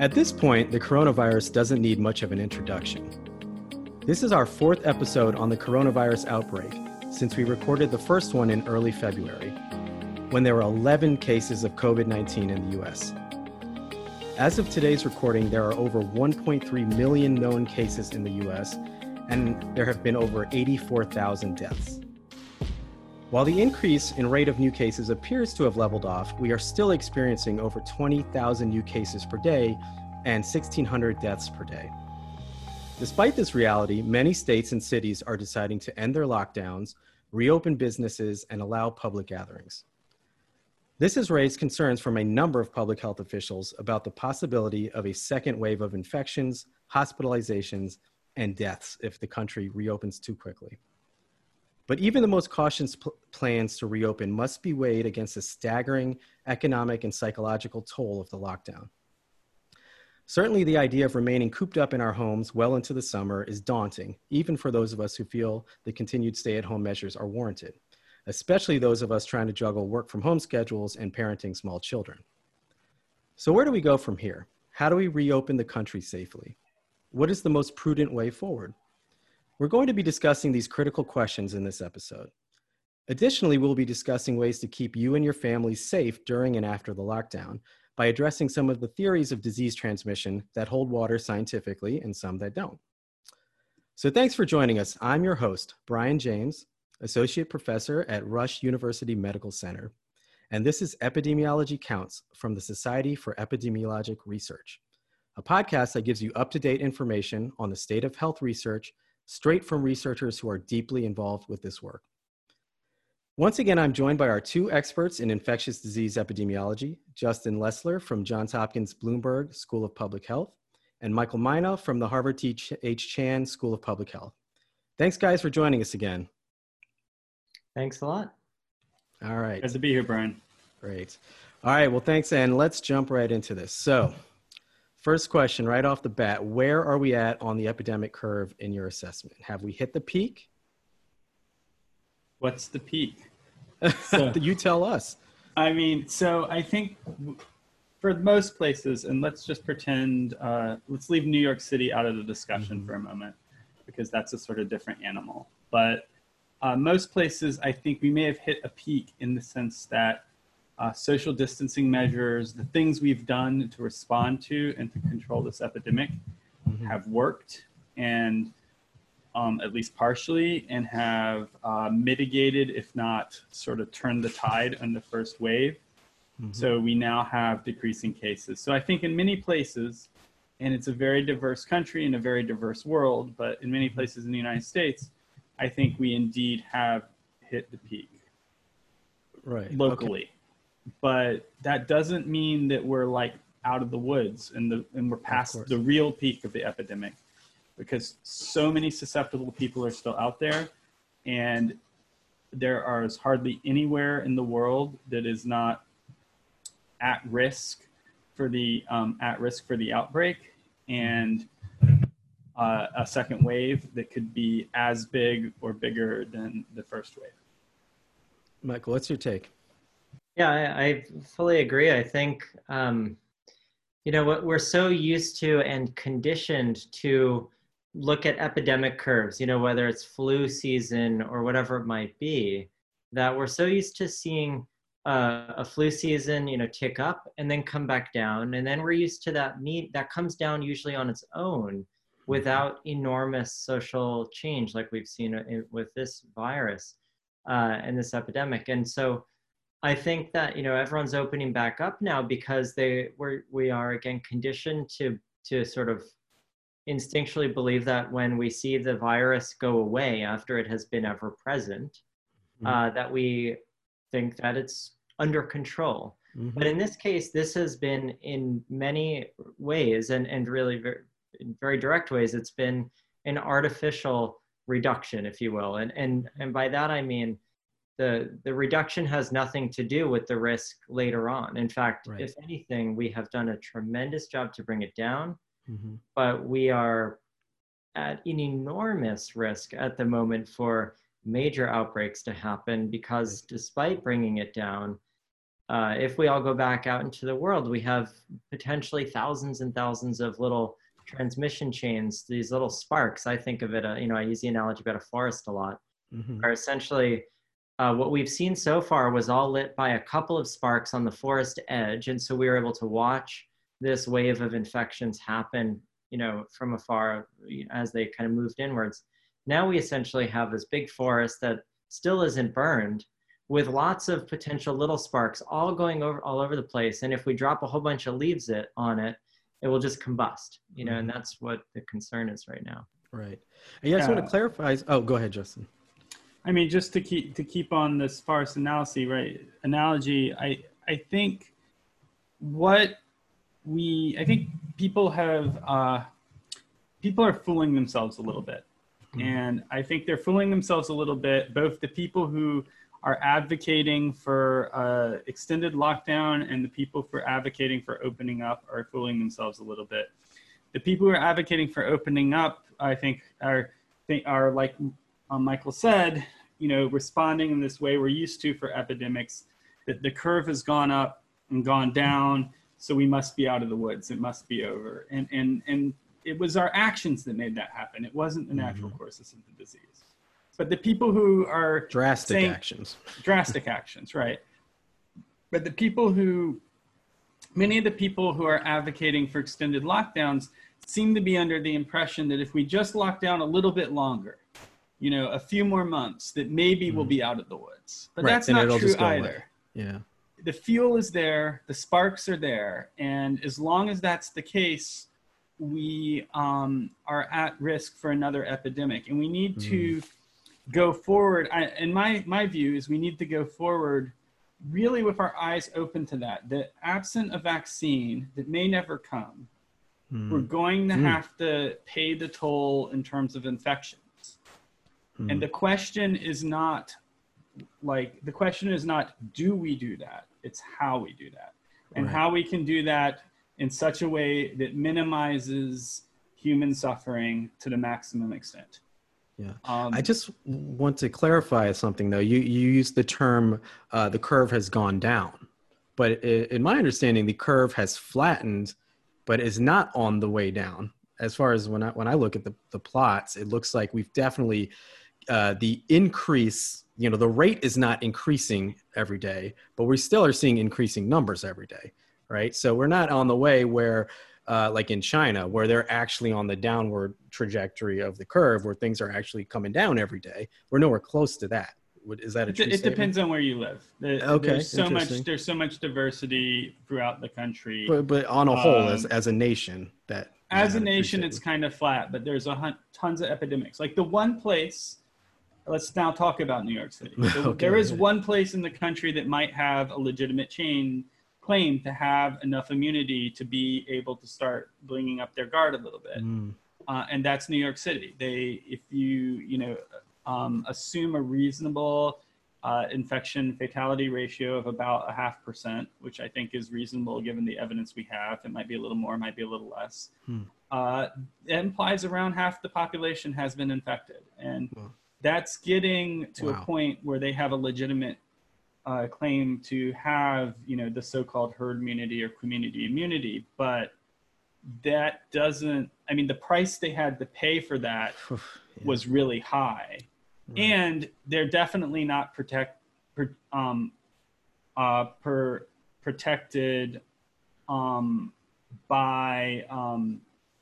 At this point, the coronavirus doesn't need much of an introduction. This is our fourth episode on the coronavirus outbreak since we recorded the first one in early February, when there were 11 cases of COVID-19 in the US. As of today's recording, there are over 1.3 million known cases in the US, and there have been over 84,000 deaths. While the increase in rate of new cases appears to have leveled off, we are still experiencing over 20,000 new cases per day and 1,600 deaths per day. Despite this reality, many states and cities are deciding to end their lockdowns, reopen businesses, and allow public gatherings. This has raised concerns from a number of public health officials about the possibility of a second wave of infections, hospitalizations, and deaths if the country reopens too quickly. But even the most cautious plans to reopen must be weighed against the staggering economic and psychological toll of the lockdown. Certainly, the idea of remaining cooped up in our homes well into the summer is daunting, even for those of us who feel the continued stay-at-home measures are warranted, especially those of us trying to juggle work-from-home schedules and parenting small children. So where do we go from here? How do we reopen the country safely? What is the most prudent way forward? We're going to be discussing these critical questions in this episode. Additionally, we'll be discussing ways to keep you and your family safe during and after the lockdown by addressing some of the theories of disease transmission that hold water scientifically and some that don't. So thanks for joining us. I'm your host, Brian James, Associate Professor at Rush University Medical Center, and this is Epidemiology Counts from the Society for Epidemiologic Research, a podcast that gives you up-to-date information on the state of health research straight from researchers who are deeply involved with this work. Once again, I'm joined by our two experts in infectious disease epidemiology, Justin Lessler from Johns Hopkins Bloomberg School of Public Health, and Michael Mina from the Harvard T.H. Chan School of Public Health. Thanks, guys, for joining us again. Thanks a lot. All right. Good to be here, Brian. Great. All right, well, thanks, and let's jump right into this. So, first question right off the bat, where are we at on the epidemic curve in your assessment? Have we hit the peak? What's the peak? So, you tell us. I mean, so I think for most places, and let's just pretend, let's leave New York City out of the discussion for a moment, because that's a sort of different animal. But most places, I think we may have hit a peak in the sense that social distancing measures, the things we've done to respond to and to control this epidemic have worked, and at least partially, and have mitigated, if not sort of turned the tide on the first wave. So we now have decreasing cases. So I think in many places, and it's a very diverse country and a very diverse world, but in many places in the United States, I think we indeed have hit the peak. Right. Locally. Okay. But that doesn't mean that we're like out of the woods and we're past the real peak of the epidemic, because so many susceptible people are still out there, and there are hardly anywhere in the world that is not at risk for the outbreak and a second wave that could be as big or bigger than the first wave. Michael, what's your take? Yeah, I fully agree. I think, you know, what we're so used to and conditioned to look at epidemic curves, you know, whether it's flu season or whatever it might be, that we're so used to seeing a flu season, you know, tick up and then come back down. And then we're used to that that comes down usually on its own without enormous social change like we've seen with this virus and this epidemic. And so I think that, you know, everyone's opening back up now because we are again conditioned to sort of instinctually believe that when we see the virus go away after it has been ever present, that we think that it's under control. But in this case, this has been in many ways and really very direct ways, it's been an artificial reduction, if you will. And by that, I mean, the reduction has nothing to do with the risk later on. In fact, if anything, we have done a tremendous job to bring it down, but we are at an enormous risk at the moment for major outbreaks to happen because despite bringing it down, if we all go back out into the world, we have potentially thousands and thousands of little transmission chains, these little sparks. I think of it, you know, I use the analogy about a forest a lot, mm-hmm. are essentially what we've seen so far was all lit by a couple of sparks on the forest edge. And so we were able to watch this wave of infections happen, you know, from afar as they kind of moved inwards. Now we essentially have this big forest that still isn't burned with lots of potential little sparks all going over all over the place. And if we drop a whole bunch of leaves on it, it will just combust, you know, mm-hmm. and that's what the concern is right now. Right. And I just want to clarify. Oh, go ahead, Justin. I mean, just to keep on this forest analogy, right? Analogy. I think what we, I think people have, people are fooling themselves a little bit. Mm-hmm. And I think they're fooling themselves a little bit, both the people who are advocating for extended lockdown and the people who are advocating for opening up are fooling themselves a little bit. The people who are advocating for opening up, I think, are like Michael said, you know, responding in this way we're used to for epidemics, that the curve has gone up and gone down, so we must be out of the woods, it must be over. And it was our actions that made that happen. It wasn't the natural courses of the disease. But the people who are drastic actions, right? But the people who, many of the people who are advocating for extended lockdowns seem to be under the impression that if we just lock down a little bit longer, you know, a few more months, that maybe we'll be out of the woods. But that's not true either. Yeah. The fuel is there, the sparks are there. And as long as that's the case, we are at risk for another epidemic. And we need to go forward, and my view is we need to go forward really with our eyes open to that, that absent a vaccine that may never come, we're going to have to pay the toll in terms of infections. And the question is not do we do that? It's how we do that, and how we can do that in such a way that minimizes human suffering to the maximum extent. Yeah. I just want to clarify something, though. You used the term, the curve has gone down. But in my understanding, the curve has flattened, but is not on the way down. As far as when I look at the plots, it looks like we've definitely, the increase, you know, the rate is not increasing every day, but we still are seeing increasing numbers every day, right? So we're not on the way where, like in China, where they're actually on the downward trajectory of the curve, where things are actually coming down every day. We're nowhere close to that. Is that a true statement? It depends on where you live. Okay, there's so much diversity throughout the country. But on a whole, as a nation, it's kind of flat. But there's tons of epidemics. Like the one place, let's now talk about New York City. So okay, there is one place in the country that might have a legitimate claim to have enough immunity to be able to start bringing up their guard a little bit, and that's New York City. If you assume a reasonable infection fatality ratio of about 0.5%, which I think is reasonable given the evidence we have. It might be a little more, might be a little less. It implies around half the population has been infected, and that's getting to a point where they have a legitimate claim to have, you know, the so-called herd immunity or community immunity, but that doesn't, I mean, the price they had to pay for that was really high, and they're definitely not protected by,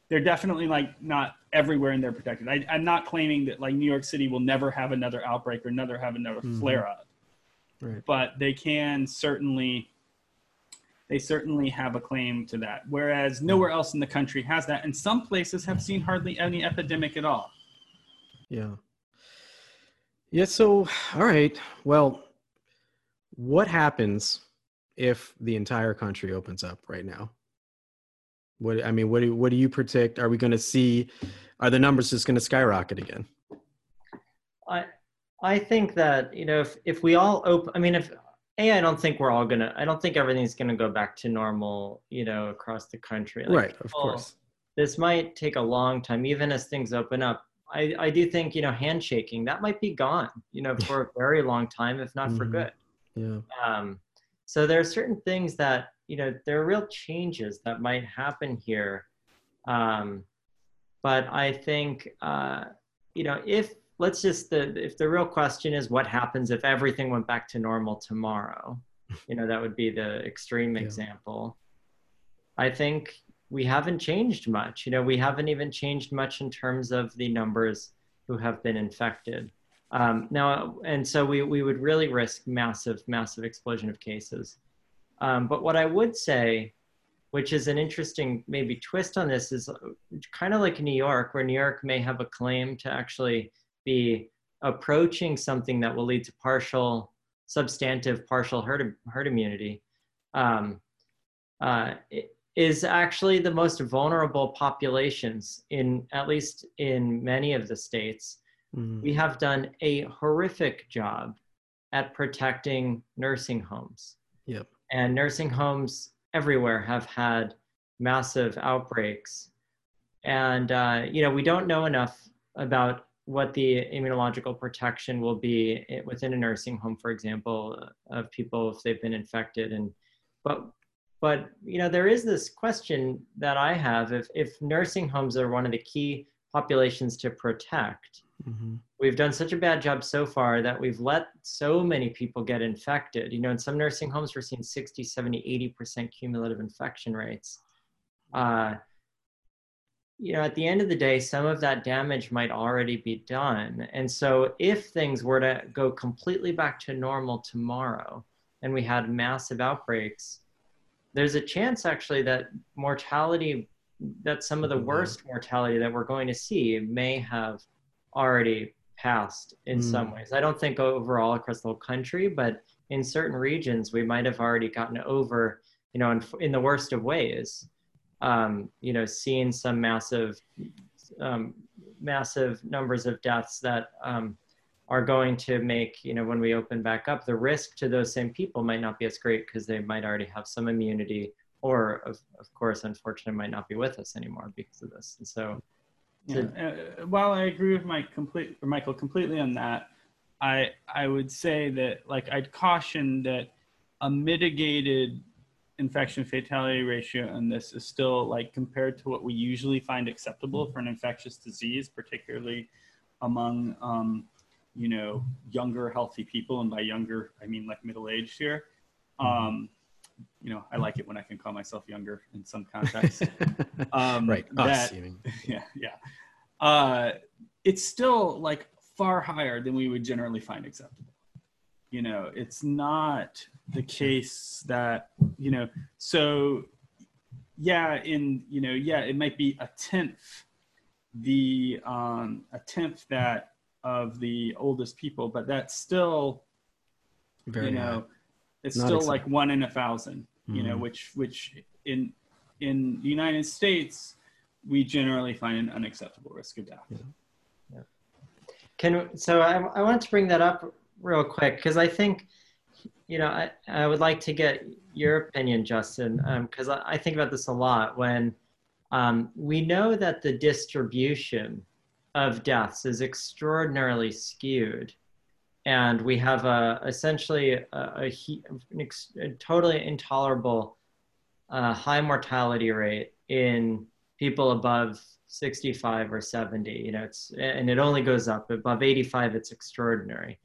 they're definitely like not everywhere and they're protected. I'm not claiming that like New York City will never have another outbreak or never have another flare up. Right. But they certainly have a claim to that, whereas nowhere else in the country has that. And some places have seen hardly any epidemic at all. Yeah. So, all right. Well, what happens if the entire country opens up right now? What do you predict? Are we going to see, are the numbers just going to skyrocket again? I think that, you know, if we all open, I mean, I don't think everything's going to go back to normal, you know, across the country. Like, right, of course. This might take a long time, even as things open up. I do think, you know, handshaking, that might be gone, you know, for a very long time, if not for good. Yeah. So there are certain things that, you know, there are real changes that might happen here. But I think, you know, if let's just, if the real question is what happens if everything went back to normal tomorrow, you know, that would be the extreme example. I think we haven't changed much. You know, we haven't even changed much in terms of the numbers who have been infected. Now, and so we would really risk massive, massive explosion of cases. But what I would say, which is an interesting maybe twist on this, is kind of like New York, where New York may have a claim to actually be approaching something that will lead to partial, substantive partial herd immunity, is actually the most vulnerable populations in, at least in many of the states. We have done a horrific job at protecting nursing homes. Yep. And nursing homes everywhere have had massive outbreaks. And, you know, we don't know enough about what the immunological protection will be within a nursing home, for example, of people if they've been infected. And, but you know, there is this question that I have, if nursing homes are one of the key populations to protect, we've done such a bad job so far that we've let so many people get infected. You know, in some nursing homes, we're seeing 60, 70, 80% cumulative infection rates. You know, at the end of the day, some of that damage might already be done. And so if things were to go completely back to normal tomorrow and we had massive outbreaks, there's a chance actually that mortality, that some of the worst mortality that we're going to see may have already passed in some ways. I don't think overall across the whole country, but in certain regions, we might have already gotten over, you know, in the worst of ways, you know, seeing some massive, massive numbers of deaths that are going to make, you know, when we open back up, the risk to those same people might not be as great because they might already have some immunity or, of course, unfortunately, might not be with us anymore because of this. And so, while I agree with Michael completely on that, I would say that, like, I'd caution that a mitigated infection fatality ratio on this is still, like, compared to what we usually find acceptable for an infectious disease, particularly among, you know, younger healthy people. And by younger, I mean, like, middle-aged here. You know, I like it when I can call myself younger in some contexts. Right. Us, that, it's still, like, far higher than we would generally find acceptable. You know, it's not the case that, you know, so it might be a tenth that of the oldest people, but that's still, very high. It's not still like 1 in 1,000, you know, which in the United States, we generally find an unacceptable risk of death. So I want to bring that up real quick, because I think, you know, I would like to get your opinion, Justin, because I think about this a lot when we know that the distribution of deaths is extraordinarily skewed. And we have essentially a totally intolerable high mortality rate in people above 65 or 70. You know, and it only goes up. Above 85, it's extraordinary.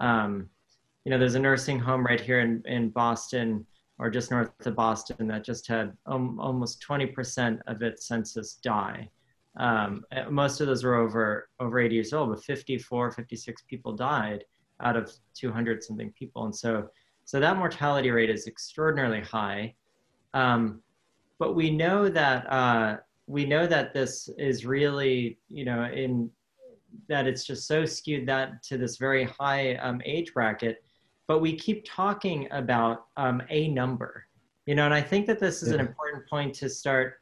You know, there's a nursing home right here in Boston, or just north of Boston, that just had almost 20% of its census die. Most of those were over 80 years old, but 54, 56 people died out of 200 something people. And so that mortality rate is extraordinarily high. But we know that this is really, you know, in that it's just so skewed that to this very high age bracket, but we keep talking about a number, you know, and I think that this is an important point to start.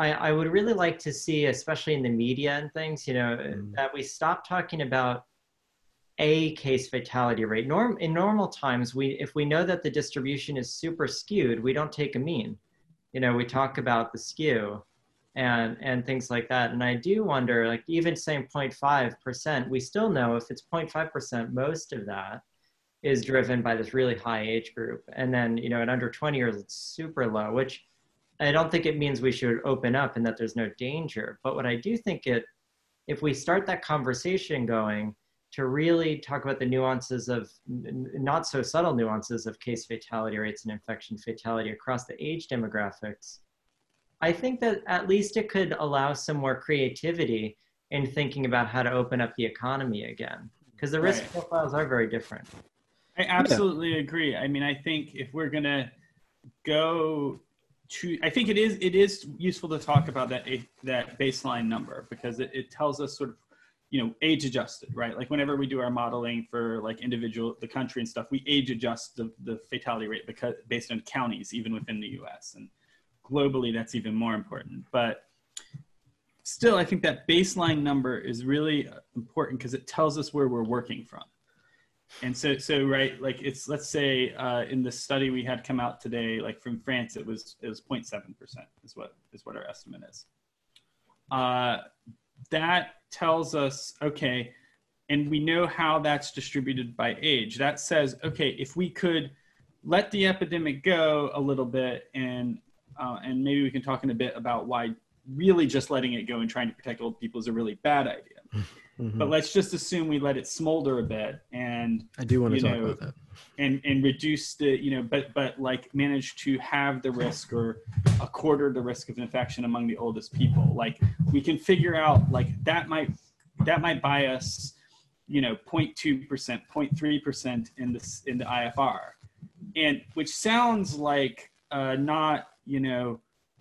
I would really like to see, especially in the media and things, you know, that we stop talking about a case fatality rate. In normal times, if we know that the distribution is super skewed, we don't take a mean. You know, we talk about the skew and things like that. And I do wonder, like, even saying 0.5%, we still know if it's 0.5%, most of that is driven by this really high age group. And then, you know, at under 20 years, it's super low, which I don't think it means we should open up and that there's no danger. But what I do think it, if we start that conversation going to really talk about the nuances of, not so subtle nuances of case fatality rates and infection fatality across the age demographics, I think that at least it could allow some more creativity in thinking about how to open up the economy again, because the risk profiles are very different. I absolutely agree. I mean, I think if we're going to go to, I think it is useful to talk about that baseline number, because it tells us sort of, you know, age adjusted, right? Like whenever we do our modeling for like the country and stuff, we age adjust the fatality rate because based on counties, even within the US, and globally that's even more important. But still, I think that baseline number is really important because it tells us where we're working from. And so right, like it's, let's say in the study we had come out today, like from France, it was 0.7% is what our estimate is. That tells us, okay, and we know how that's distributed by age. That says, okay, if we could let the epidemic go a little bit, and maybe we can talk in a bit about why really just letting it go and trying to protect old people is a really bad idea. Mm-hmm. But let's just assume we let it smolder a bit, and I do want to talk about that, and reduce the, you know, but like manage to have the risk or a quarter the risk of infection among the oldest people. Like we can figure out like that might buy us, you know, 0.2%, 0.3% in the IFR, and which sounds like not, you know,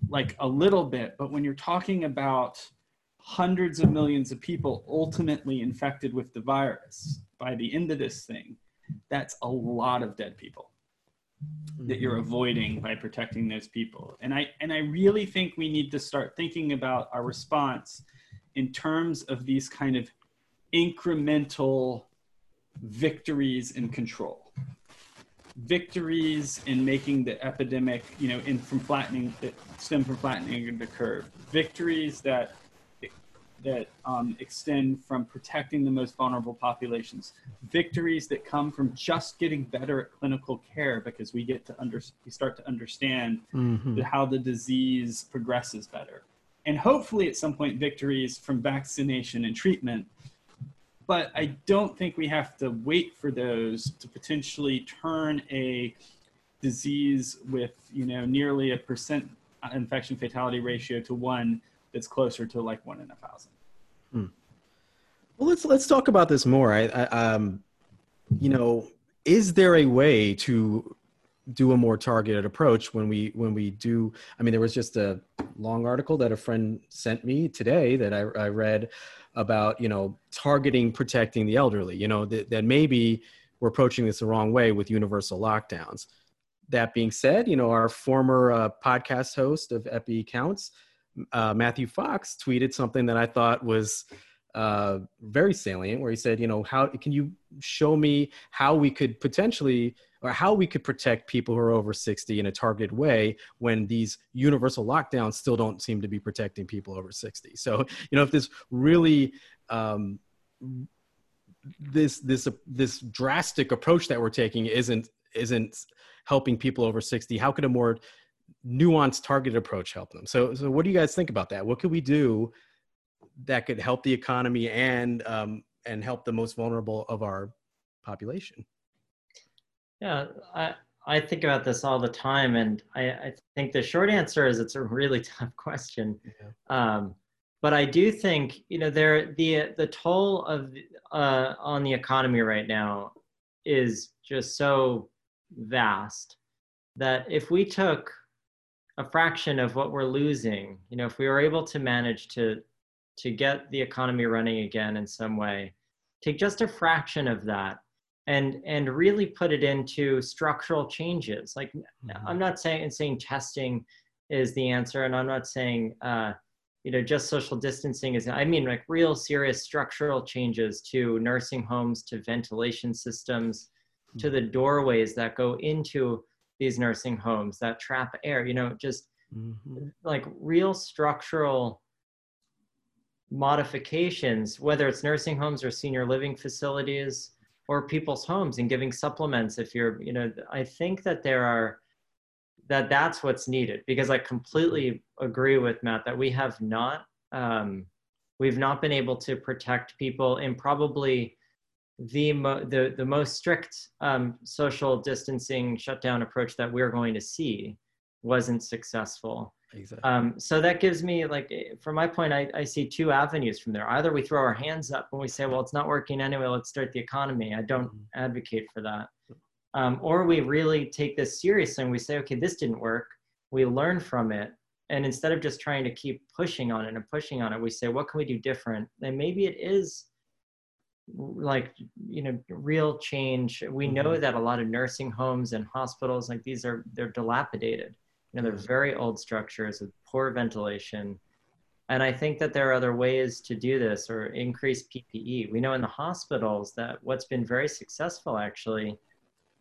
like a little bit, but when you're talking about hundreds of millions of people ultimately infected with the virus by the end of this thing, that's a lot of dead people that you're avoiding by protecting those people. And I really think we need to start thinking about our response in terms of these kind of incremental victories in control, victories in making the epidemic, you know, stem from flattening the curve, victories that extend from protecting the most vulnerable populations, victories that come from just getting better at clinical care because we get to understand mm-hmm. How the disease progresses better. And hopefully at some point victories from vaccination and treatment. But I don't think we have to wait for those to potentially turn a disease with, you know, nearly a % infection fatality ratio to one that's closer to like 1 in 1,000. Hmm. Well, let's talk about this more. I you know, is there a way to do a more targeted approach when we do? I mean, there was just a long article that a friend sent me today that I read about, you know, targeting protecting the elderly. You know, that maybe we're approaching this the wrong way with universal lockdowns. That being said, you know, our former podcast host of Epi Counts, Matthew Fox, tweeted something that I thought was very salient, where he said, you know, how can you show me how we could potentially, or how we could protect people who are over 60 in a targeted way when these universal lockdowns still don't seem to be protecting people over 60. So, you know, if this really, this drastic approach that we're taking isn't helping people over 60, how could a more nuanced targeted approach help them? So what do you guys think about that? What could we do that could help the economy and help the most vulnerable of our population? Yeah, I think about this all the time, and I think the short answer is it's a really tough question. Yeah. But I do think, you know, the toll of on the economy right now is just so vast that if we took a fraction of what we're losing, you know, if we were able to manage to get the economy running again in some way, take just a fraction of that and really put it into structural changes. Like, mm-hmm. I'm not saying testing is the answer, and I'm not saying, you know, just social distancing is, I mean, like real serious structural changes to nursing homes, to ventilation systems, mm-hmm. to the doorways that go into these nursing homes that trap air, you know, just mm-hmm. like real structural modifications, whether it's nursing homes or senior living facilities or people's homes and giving supplements if you're, you know, I think that there are, that that's what's needed, because I completely agree with Matt that we have not, we've not been able to protect people in probably the most strict social distancing shutdown approach that we're going to see wasn't successful. Exactly. So that gives me, like, from my point, I see two avenues from there. Either we throw our hands up and we say, well, it's not working anyway, let's start the economy. I don't advocate for that. Or we really take this seriously and we say, okay, this didn't work. We learn from it. And instead of just trying to keep pushing on it and pushing on it, we say, what can we do different? And maybe it is like, you know, real change. We know that a lot of nursing homes and hospitals, like these are, they're dilapidated. You know, they're very old structures with poor ventilation. And I think that there are other ways to do this or increase PPE. We know in the hospitals that what's been very successful actually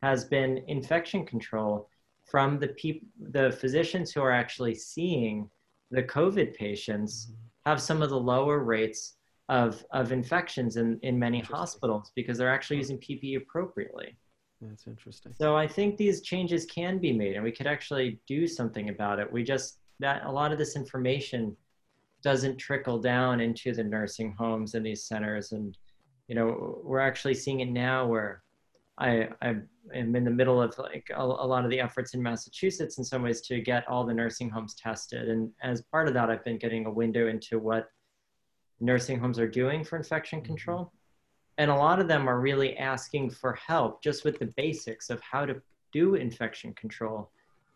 has been infection control from the physicians who are actually seeing the COVID patients have some of the lower rates of infections in many hospitals because they're actually using PPE appropriately. That's interesting. So I think these changes can be made and we could actually do something about it. We just, that a lot of this information doesn't trickle down into the nursing homes and these centers. And, you know, we're actually seeing it now where I am in the middle of like a lot of the efforts in Massachusetts in some ways to get all the nursing homes tested. And as part of that, I've been getting a window into what nursing homes are doing for infection control. And a lot of them are really asking for help just with the basics of how to do infection control.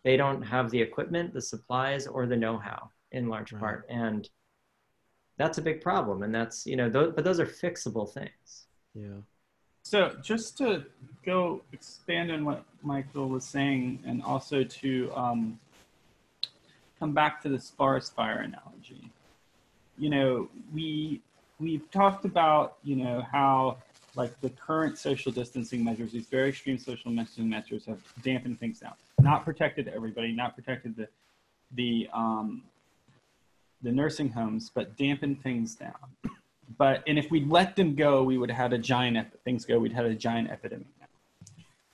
They don't have the equipment, the supplies, or the know-how in large part. And that's a big problem. And that's, you know, but those are fixable things. Yeah. So just to go expand on what Michael was saying and also to come back to this forest fire analogy, you know, we've talked about, you know, how like the current social distancing measures, these very extreme social distancing measures have dampened things down, not protected everybody, not protected the nursing homes, but dampened things down. But, and if we let them go, we would have had a giant epidemic now.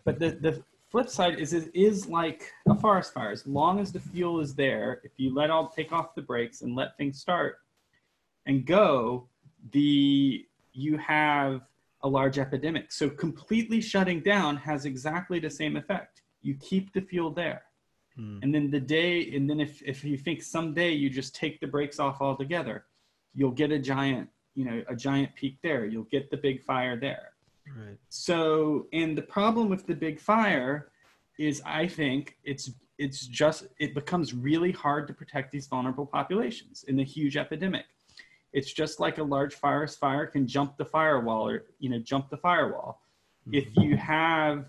But the flip side is it is like a forest fire. As long as the fuel is there, if you take off the brakes and let things start and go, you have a large epidemic. So completely shutting down has exactly the same effect. You keep the fuel there. And then if you think someday you just take the brakes off altogether, you'll get a giant peak there. You'll get the big fire there. Right. So, and the problem with the big fire is I think it becomes really hard to protect these vulnerable populations in the huge epidemic. It's just like a large forest fire can jump the firewall or, you know, jump the firewall. If you have,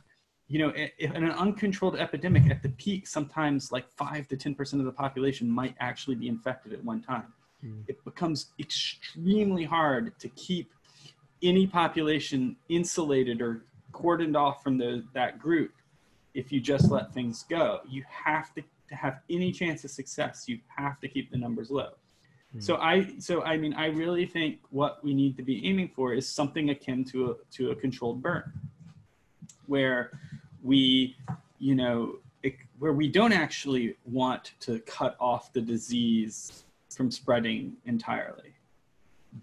you know, in an uncontrolled epidemic at the peak, sometimes like 5 to 10% of the population might actually be infected at one time. It becomes extremely hard to keep any population insulated or cordoned off from that group if you just let things go. You have to have any chance of success, you have to keep the numbers low. So I mean, I really think what we need to be aiming for is something akin to a controlled burn, where we, you know, where we don't actually want to cut off the disease from spreading entirely,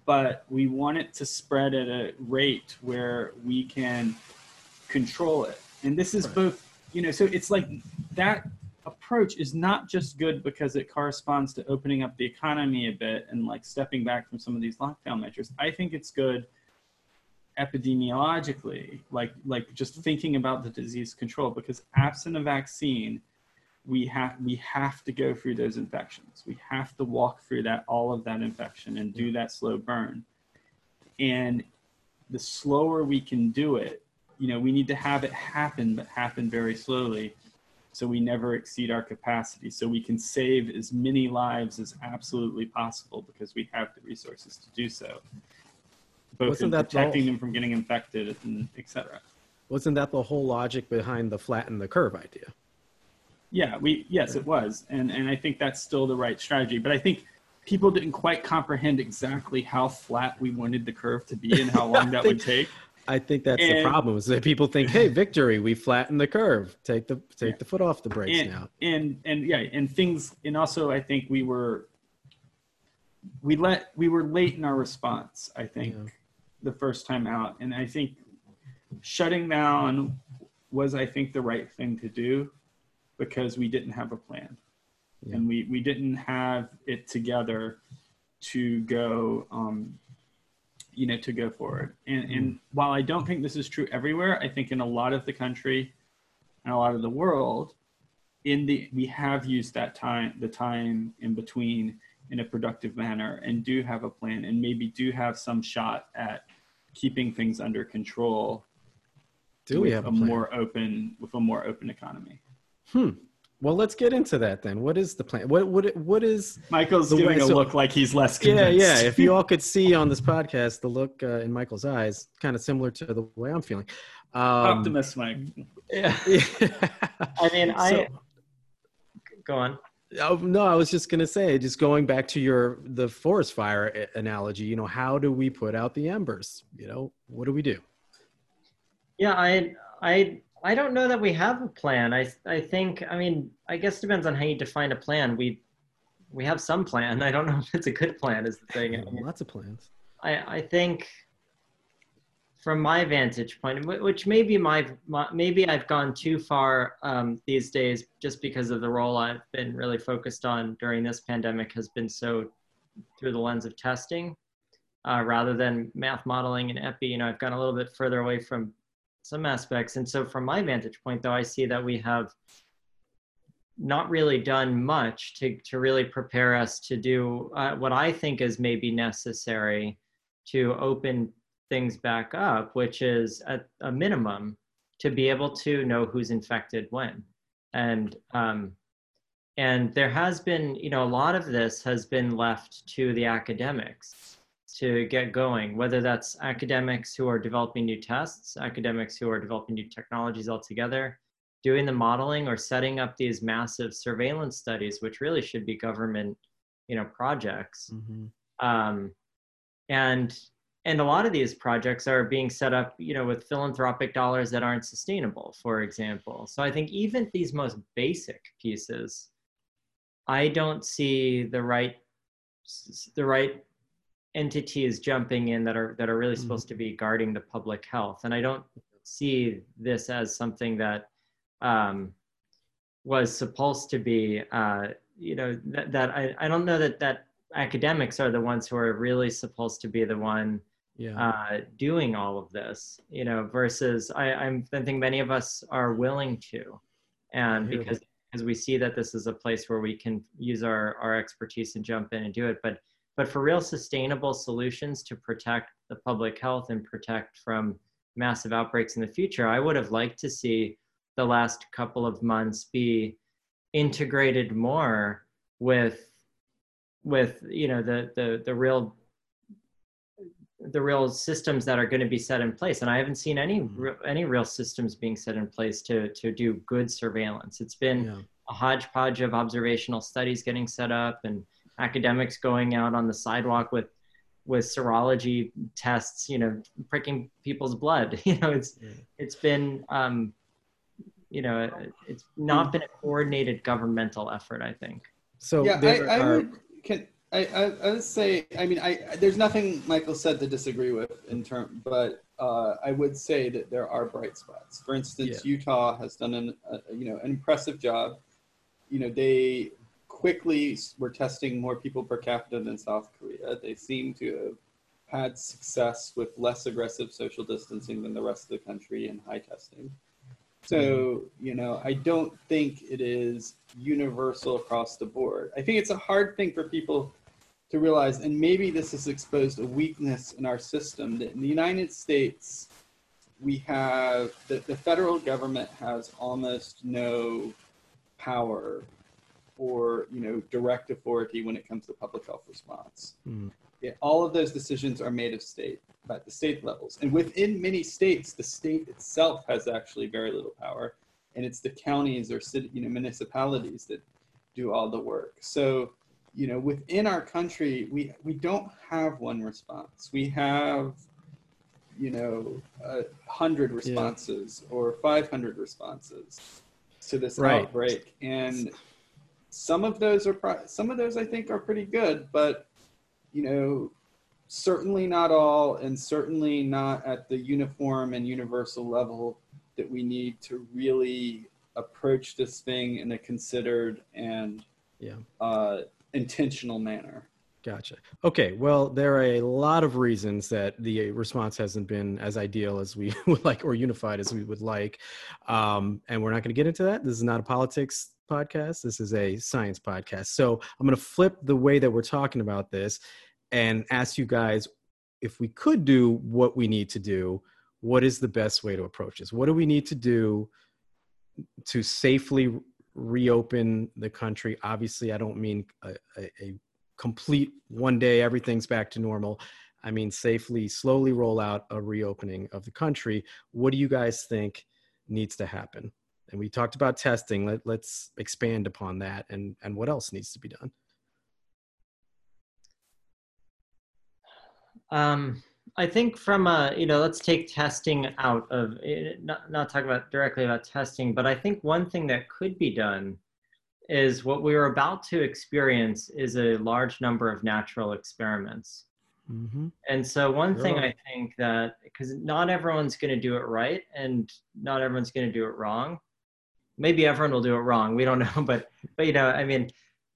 but we want it to spread at a rate where we can control it. And this is both, you know, so it's like that approach is not just good because it corresponds to opening up the economy a bit and like stepping back from some of these lockdown measures. I think it's good epidemiologically, like just thinking about the disease control, because absent a vaccine, we have to go through those infections. We have to walk through all of that infection and do that slow burn. And the slower we can do it, you know, we need to have it happen, but happen very slowly, so we never exceed our capacity, so we can save as many lives as absolutely possible because we have the resources to do so, both in protecting them from getting infected, and et cetera. Wasn't that the whole logic behind the flatten the curve idea? Yeah, yes, it was. And I think that's still the right strategy. But I think people didn't quite comprehend exactly how flat we wanted the curve to be and how long that would take. I think that's the problem, is that people think, hey, victory, we flattened the curve, take the foot off the brakes now. And also I think we were late in our response, I think, the first time out. And I think shutting down was, I think, the right thing to do, because we didn't have a plan. Yeah. And we didn't have it together to go, to go forward. And while I don't think this is true everywhere, I think in a lot of the country and a lot of the world, we have used the time in between in a productive manner, and do have a plan, and maybe do have some shot at keeping things under control. Do we have a plan? With a more open economy? Well, let's get into that then. What is the plan? What is Michael's doing a look like he's less convinced. Yeah. If you all could see on this podcast, the look in Michael's eyes, kind of similar to the way I'm feeling. Optimist, Mike. Yeah. I mean, go on. Oh, no, I was just going to say, just going back to the forest fire analogy, how do we put out the embers? What do we do? Yeah, I don't know that we have a plan. I guess it depends on how you define a plan. We have some plan. I don't know if it's a good plan is the thing. Lots of plans. I think from my vantage point, which maybe I've gone too far these days, just because of the role I've been really focused on during this pandemic has been so through the lens of testing rather than math modeling and epi. I've gone a little bit further away from some aspects. And so from my vantage point, though, I see that we have not really done much to really prepare us to do what I think is maybe necessary to open things back up, which is at a minimum to be able to know who's infected when. And there has been, a lot of this has been left to the academics to get going, whether that's academics who are developing new tests, academics who are developing new technologies altogether, doing the modeling, or setting up these massive surveillance studies, which really should be government, projects. Mm-hmm. And a lot of these projects are being set up, with philanthropic dollars that aren't sustainable, for example. So I think even these most basic pieces, I don't see the right entities jumping in that are really supposed to be guarding the public health. And I don't see this as something that was supposed to be, I don't know that academics are the ones who are really supposed to be the one doing all of this, versus I think many of us are willing to. And because we see that this is a place where we can use our expertise and jump in and do it. But for real sustainable solutions to protect the public health and protect from massive outbreaks in the future, I would have liked to see the last couple of months be integrated more with the real systems that are going to be set in place. And I haven't seen any real systems being set in place to do good surveillance. It's been a hodgepodge of observational studies getting set up, and academics going out on the sidewalk with serology tests, pricking people's blood. It's been, it's not been a coordinated governmental effort, I think. So yeah, I would say there's nothing Michael said to disagree with but I would say that there are bright spots. For instance, Utah has done an impressive job. They quickly were testing more people per capita than South Korea. They seem to have had success with less aggressive social distancing than the rest of the country and high testing. So, I don't think it is universal across the board. I think it's a hard thing for people to realize, and maybe this has exposed a weakness in our system, that in the United States, we have, the federal government has almost no power or, direct authority when it comes to public health response. Mm. All of those decisions are made at the state levels. And within many states, the state itself has actually very little power. And it's the counties or city, municipalities that do all the work. So, within our country, we don't have one response. We have, you know, 100 responses or 500 responses to this outbreak. And some of those are, I think are pretty good, but, you know, certainly not all, and certainly not at the uniform and universal level that we need to really approach this thing in a considered and intentional manner. Gotcha. Okay. Well, there are a lot of reasons that the response hasn't been as ideal as we would like, or unified as we would like. And we're not going to get into that. This is not a politics podcast. This is a science podcast. So I'm going to flip the way that we're talking about this and ask you guys, if we could do what we need to do, what is the best way to approach this? What do we need to do to safely reopen the country? Obviously, I don't mean a complete one day, everything's back to normal. I mean, safely, slowly roll out a reopening of the country. What do you guys think needs to happen? And we talked about testing. Let's expand upon that and what else needs to be done. I think from a, you know, let's take testing out of it, not talk about directly about testing, but I think one thing that could be done is what we are about to experience is a large number of natural experiments. Mm-hmm. And so one thing I think that, because not everyone's going to do it right and not everyone's going to do it wrong. Maybe everyone will do it wrong. We don't know, but you know, I mean,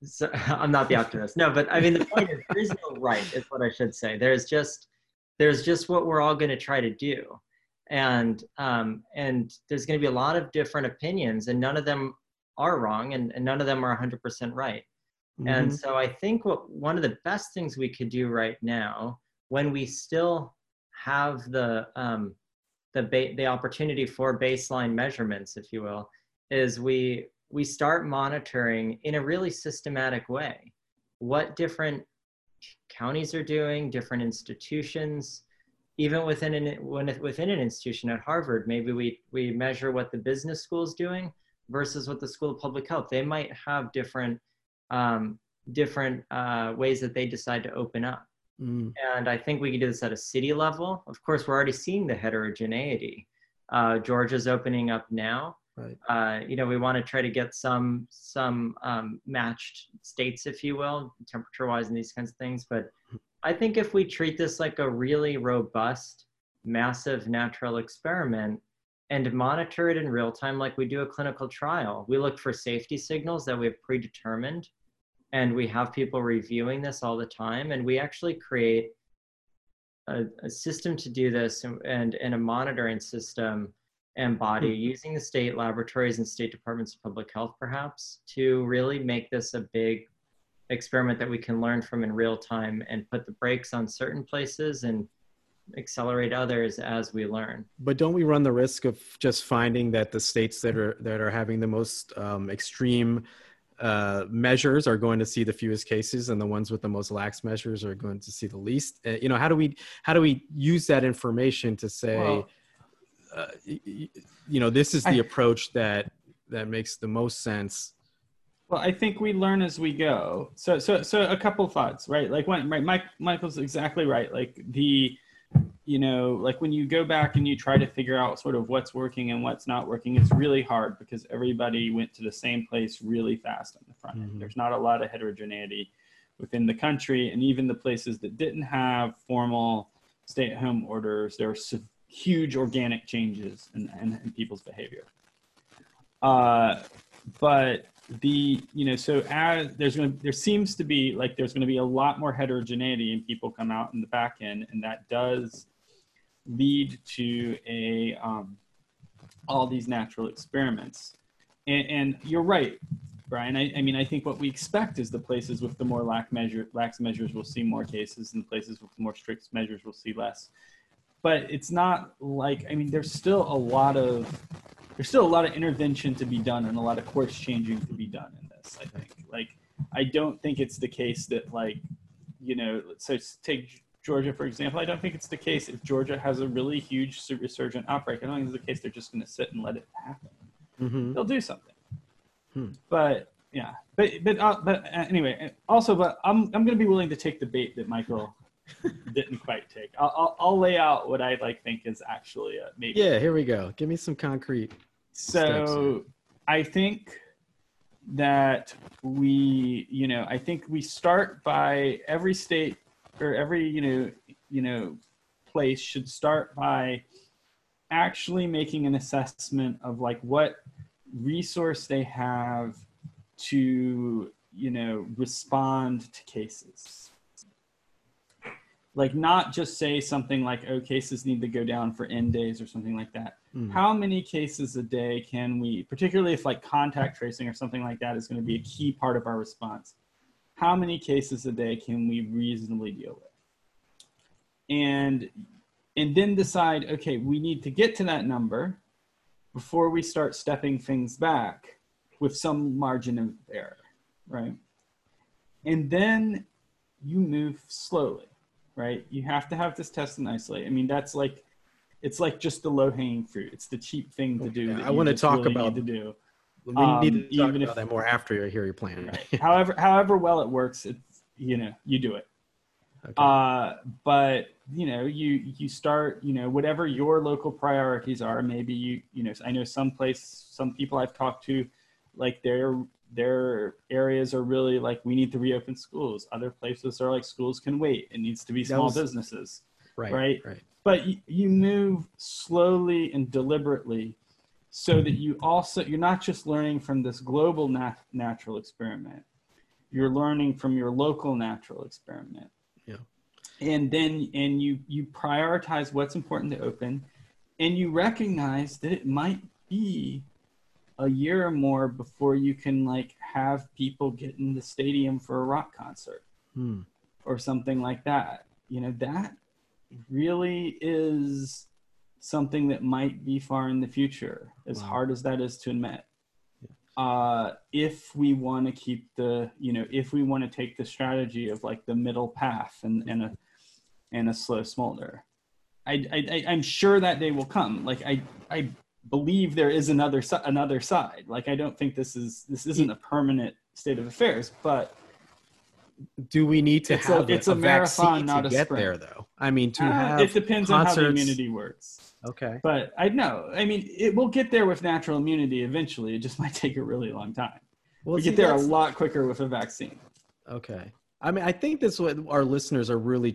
so, I'm not the optimist. No, but I mean, the point is there is no right is what I should say. There's just what we're all going to try to do. And there's going to be a lot of different opinions, and none of them are wrong, and none of them are 100% right. Mm-hmm. And so I think one of the best things we could do right now, when we still have the opportunity for baseline measurements, if you will, is we start monitoring in a really systematic way what different counties are doing, different institutions, even within an institution. At Harvard, maybe we measure what the business school is doing versus what the School of Public Health. They might have different ways that they decide to open up. Mm. And I think we can do this at a city level. Of course, we're already seeing the heterogeneity. Georgia's opening up now. Right. You know, we want to try to get some matched states, if you will, temperature-wise and these kinds of things. But I think if we treat this like a really robust, massive natural experiment, and monitor it in real time like we do a clinical trial. We look for safety signals that we have predetermined, and we have people reviewing this all the time, and we actually create a system to do this and a monitoring system and body using the state laboratories and state departments of public health, perhaps, to really make this a big experiment that we can learn from in real time and put the brakes on certain places and accelerate others as we learn. But don't we run the risk of just finding that the states that are having the most extreme measures are going to see the fewest cases, and the ones with the most lax measures are going to see the least? You know, how do we use that information to say, you know, this is the approach that makes the most sense? Well, I think we learn as we go. So a couple thoughts, right? Like Michael's exactly right. Like you know, like when you go back and you try to figure out sort of what's working and what's not working, it's really hard because everybody went to the same place really fast on the front end. Mm-hmm. There's not a lot of heterogeneity within the country, and even the places that didn't have formal stay-at-home orders, there are huge organic changes in people's behavior. But the, you know, so as there seems to be like there's going to be a lot more heterogeneity, and people come out in the back end, and that does lead to all these natural experiments. And you're right, Brian. I mean, I think what we expect is the places with the more lax measures will see more cases, and the places with the more strict measures will see less. But it's not like, I mean, there's still a lot of intervention to be done and a lot of course changing to be done in this, I think. Like, I don't think it's the case that, like, you know, so take Georgia, for example. I don't think it's the case if Georgia has a really huge resurgent outbreak. I don't think it's the case they're just going to sit and let it happen. Mm-hmm. They'll do something. Hmm. But yeah, but anyway, also, but I'm going to be willing to take the bait that Michael didn't quite take. I'll lay out what I think is actually maybe. Yeah, here we go. Give me some concrete steps here. I think that we, I think we start by every state or every, place should start by actually making an assessment of what resource they have to, respond to cases. Not just say something like, oh, cases need to go down for N days or something like that. Mm-hmm. How many cases a day can we, particularly if contact tracing or something like that is going to be a key part of our response, how many cases a day can we reasonably deal with? And then decide, okay, we need to get to that number before we start stepping things back with some margin of error, right? And then you move slowly. Right? You have to this test and isolate. I mean, that's it's just the low-hanging fruit. It's the cheap thing to do. Yeah, I want to talk really about to do. We need to talk about that more after you hear your plan. Right. However well it works, it's, you do it. Okay. But you start, whatever your local priorities are. Maybe I know some people I've talked to, their areas are really we need to reopen schools. Other places are schools can wait. It needs to be small businesses. Right. But you move slowly and deliberately so that you're not just learning from this global natural experiment. You're learning from your local natural experiment. Yeah. And then, you prioritize what's important to open, and you recognize that it might be a year or more before you can have people get in the stadium for a rock concert or something like that. That really is something that might be far in the future, as hard as that is to admit. Yeah. If we want to keep the, if we want to take the strategy of the middle path and a slow smolder, I'm sure that day will come. I believe there is another side. I don't think this isn't a permanent state of affairs, but do we need to have a marathon, not a sprint? There though, I mean, to have it depends on how the immunity works. Okay, but it will get there with natural immunity eventually. It just might take a really long time. We get there a lot quicker with a vaccine. Okay. I mean, I think that's what our listeners are really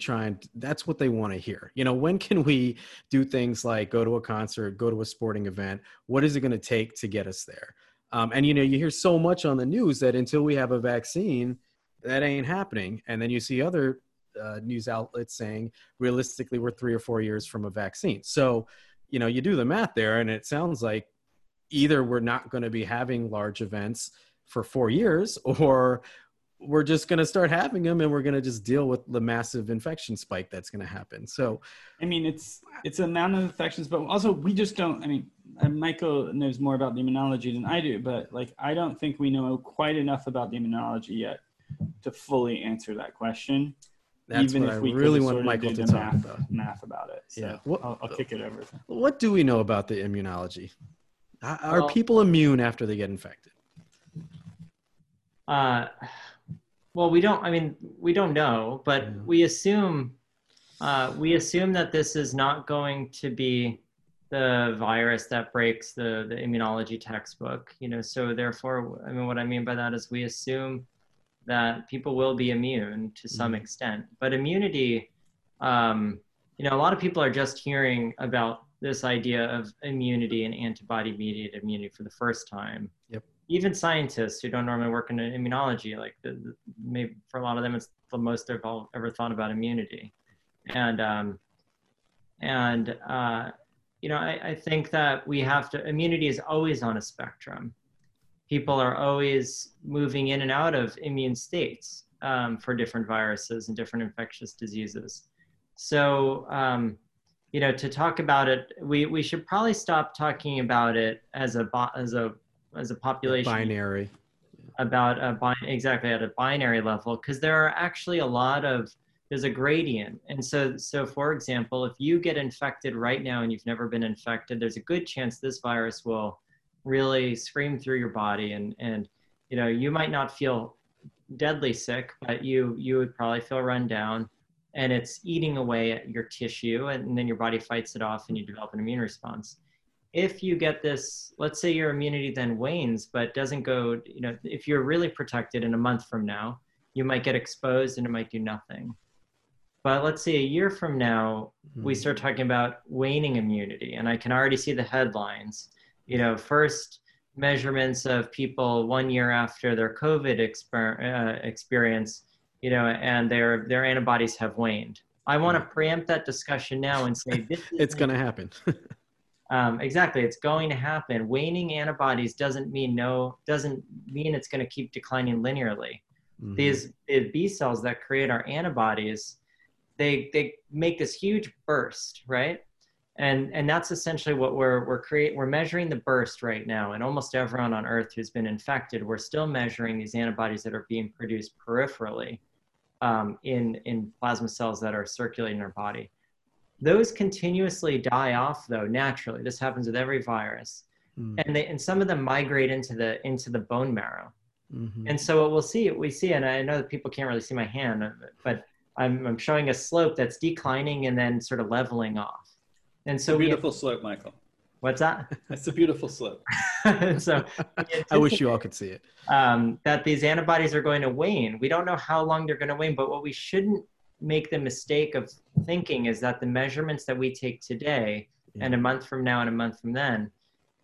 that's what they want to hear. When can we do things like go to a concert, go to a sporting event? What is it going to take to get us there? And, you hear so much on the news that until we have a vaccine, that ain't happening. And then you see other news outlets saying, realistically, we're 3 or 4 years from a vaccine. So, you do the math there, and it sounds like either we're not going to be having large events for 4 years, or we're just going to start having them, and we're going to just deal with the massive infection spike that's going to happen. So, I mean, it's a mountain of infections, but also we just don't, Michael knows more about the immunology than I do, but I don't think we know quite enough about the immunology yet to fully answer that question. That's even what if we really want Michael to talk about. Math about it. So yeah. I'll kick it over. What do we know about the immunology? Are people immune after they get infected? Well, we don't know, but we assume that this is not going to be the virus that breaks the immunology textbook, so therefore, what I mean by that is we assume that people will be immune to some extent, but immunity, a lot of people are just hearing about this idea of immunity and antibody-mediated immunity for the first time. Yep. Even scientists who don't normally work in immunology, maybe for a lot of them, it's the most they've ever thought about immunity. I think that immunity is always on a spectrum. People are always moving in and out of immune states for different viruses and different infectious diseases. So, to talk about it, we should probably stop talking about it as a population binary at a binary level, because there are actually there's a gradient. And so for example, if you get infected right now and you've never been infected, there's a good chance this virus will really scream through your body, and you might not feel deadly sick, but you would probably feel run down. and it's eating away at your tissue, and then your body fights it off and you develop an immune response. If you get this, let's say your immunity then wanes, but doesn't go, you know, if you're really protected in a month from now, you might get exposed and it might do nothing. But let's say a year from now, we start talking about waning immunity, and I can already see the headlines, you know, first measurements of people 1 year after their COVID experience, you know, and their antibodies have waned. I want to preempt that discussion now and say, this it's going to happen. Exactly. It's going to happen. Waning antibodies doesn't mean it's going to keep declining linearly. Mm-hmm. These B cells that create our antibodies, they make this huge burst, right? And that's essentially what we're measuring the burst right now. And almost everyone on earth who's been infected, we're still measuring these antibodies that are being produced peripherally in plasma cells that are circulating in our body. Those continuously die off, though, naturally. This happens with every virus. And some of them migrate into the bone marrow. Mm-hmm. And so what we see, and I know that people can't really see my hand, but I'm showing a slope that's declining and then sort of leveling off. And so it's a beautiful slope, Michael. What's that? It's a beautiful slope. So I wish you all could see it. That these antibodies are going to wane. We don't know how long they're going to wane, but what we shouldn't make the mistake of thinking is that the measurements that we take today and a month from now and a month from then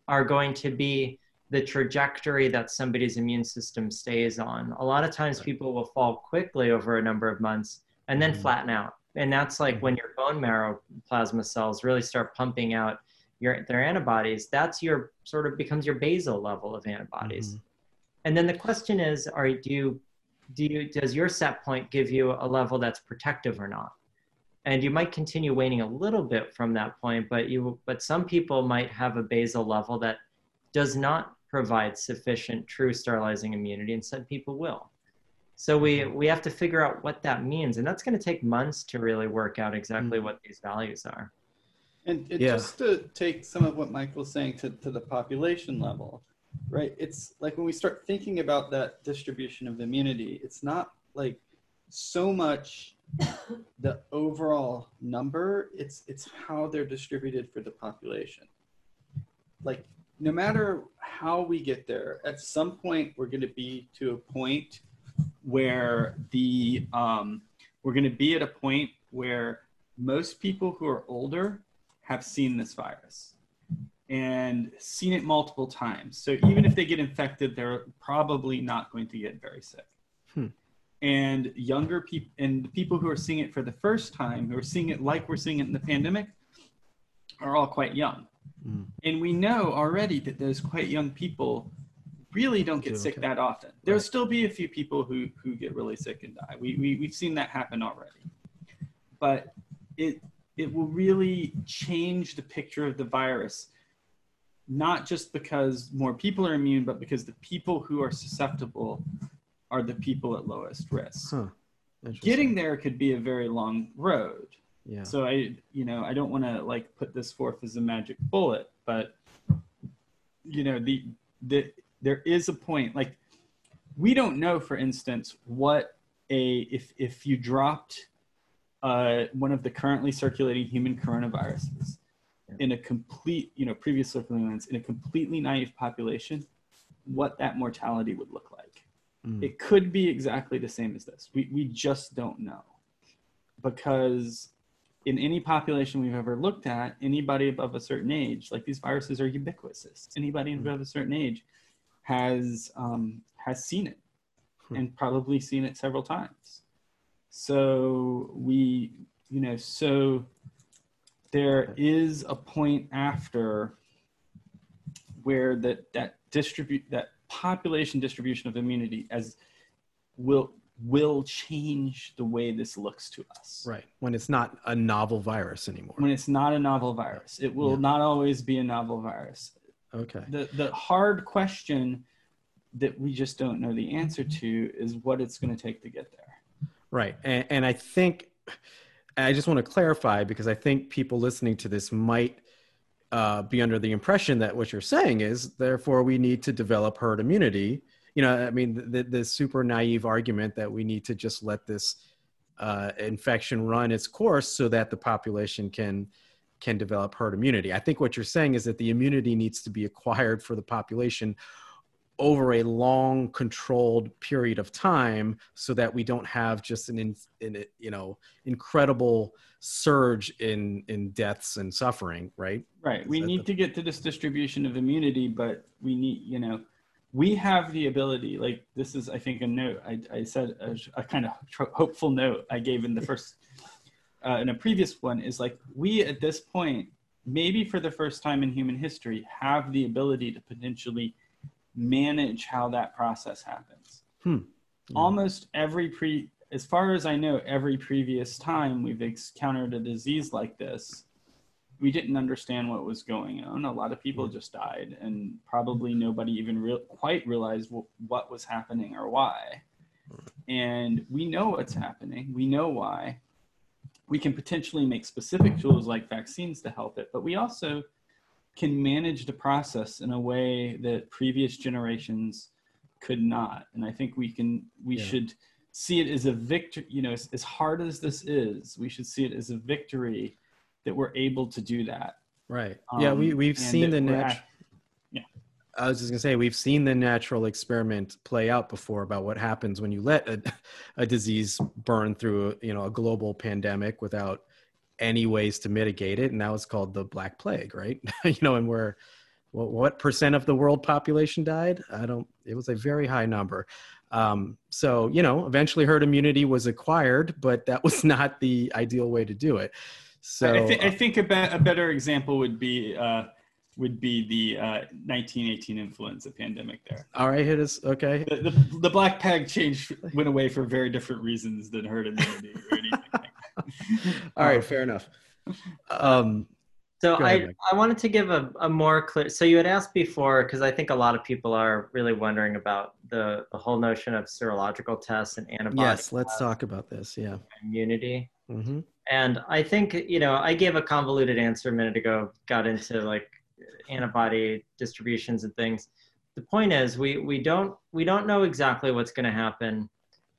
are going to be the trajectory that somebody's immune system stays on. A lot of times people will fall quickly over a number of months and then flatten out. And that's like when your bone marrow plasma cells really start pumping out their antibodies, that's your sort of becomes your basal level of antibodies. And then the question is, does your set point give you a level that's protective or not? And you might continue waning a little bit from that point, but some people might have a basal level that does not provide sufficient true sterilizing immunity, and some people will. So we have to figure out what that means, and that's going to take months to really work out exactly what these values are. And just to take some of what Michael's saying to the population level, right? It's like when we start thinking about that distribution of immunity, it's not like so much the overall number, it's how they're distributed for the population. Like no matter how we get there, at some point we're going to be to a point where we're going to be at a point where most people who are older have seen this virus and seen it multiple times. So even if they get infected, they're probably not going to get very sick. And younger people and people who are seeing it for the first time, who are seeing it like we're seeing it in the pandemic, are all quite young. And we know already that those quite young people really don't get sick that often. There'll still be a few people who get really sick and die. We've seen that happen already. But it will really change the picture of the virus, not just because more people are immune, but because the people who are susceptible are the people at lowest risk. Getting there could be a very long road. So I don't want to like put this forth as a magic bullet, but you know, there is a point, like we don't know, for instance, if you dropped one of the currently circulating human coronaviruses in a complete, you know, previous circulating in a completely naive population, what that mortality would look like. It could be exactly the same as this. We just don't know, because in any population we've ever looked at, anybody above a certain age, like these viruses are ubiquitous. Anybody above a certain age has seen it and probably seen it several times. So so there is a point after where that population distribution of immunity will change the way this looks to us. Right. When it's not a novel virus anymore. When it's not a novel virus. It will not always be a novel virus. Okay. The hard question that we just don't know the answer to is what it's going to take to get there. Right. And I think, I just want to clarify, because I think people listening to this might be under the impression that what you're saying is, therefore, we need to develop herd immunity. You know, I mean, the super naive argument that we need to just let this infection run its course so that the population can develop herd immunity. I think what you're saying is that the immunity needs to be acquired for the population over a long controlled period of time so that we don't have just an incredible surge in deaths and suffering, right? Right. We need to get to this distribution of immunity, but we need, we have the ability, like this is, I think, a note, I said a kind of hopeful note I gave in the first, in a previous one is like, we at this point, maybe for the first time in human history, have the ability to potentially manage how that process happens. Yeah. Almost as far as I know, every previous time we've encountered a disease like this, we didn't understand what was going on. A lot of people just died, and probably nobody even quite realized what was happening or why. And we know what's happening. We know why. We can potentially make specific tools like vaccines to help it, but we also can manage the process in a way that previous generations could not. And I think we should see it as a victory, as hard as this is, we should see it as a victory that we're able to do that. Right. We've seen the natural. Yeah. I was just gonna say, we've seen the natural experiment play out before about what happens when you let a disease burn through, a global pandemic without any ways to mitigate it. And that was called the Black Plague, right? And what percent of the world population died? It was a very high number. Eventually herd immunity was acquired, but that was not the ideal way to do it. So I think a better example would be the 1918 influenza pandemic there. All right, hit us, okay. The Black Plague went away for very different reasons than herd immunity or anything like that. All right, fair enough. So I wanted to give a more clear, so you had asked before, because I think a lot of people are really wondering about the whole notion of serological tests and antibody tests. Yes, let's talk about this, yeah. Immunity. Mm-hmm. And I think, I gave a convoluted answer a minute ago, got into like antibody distributions and things. The point is we don't know exactly what's going to happen.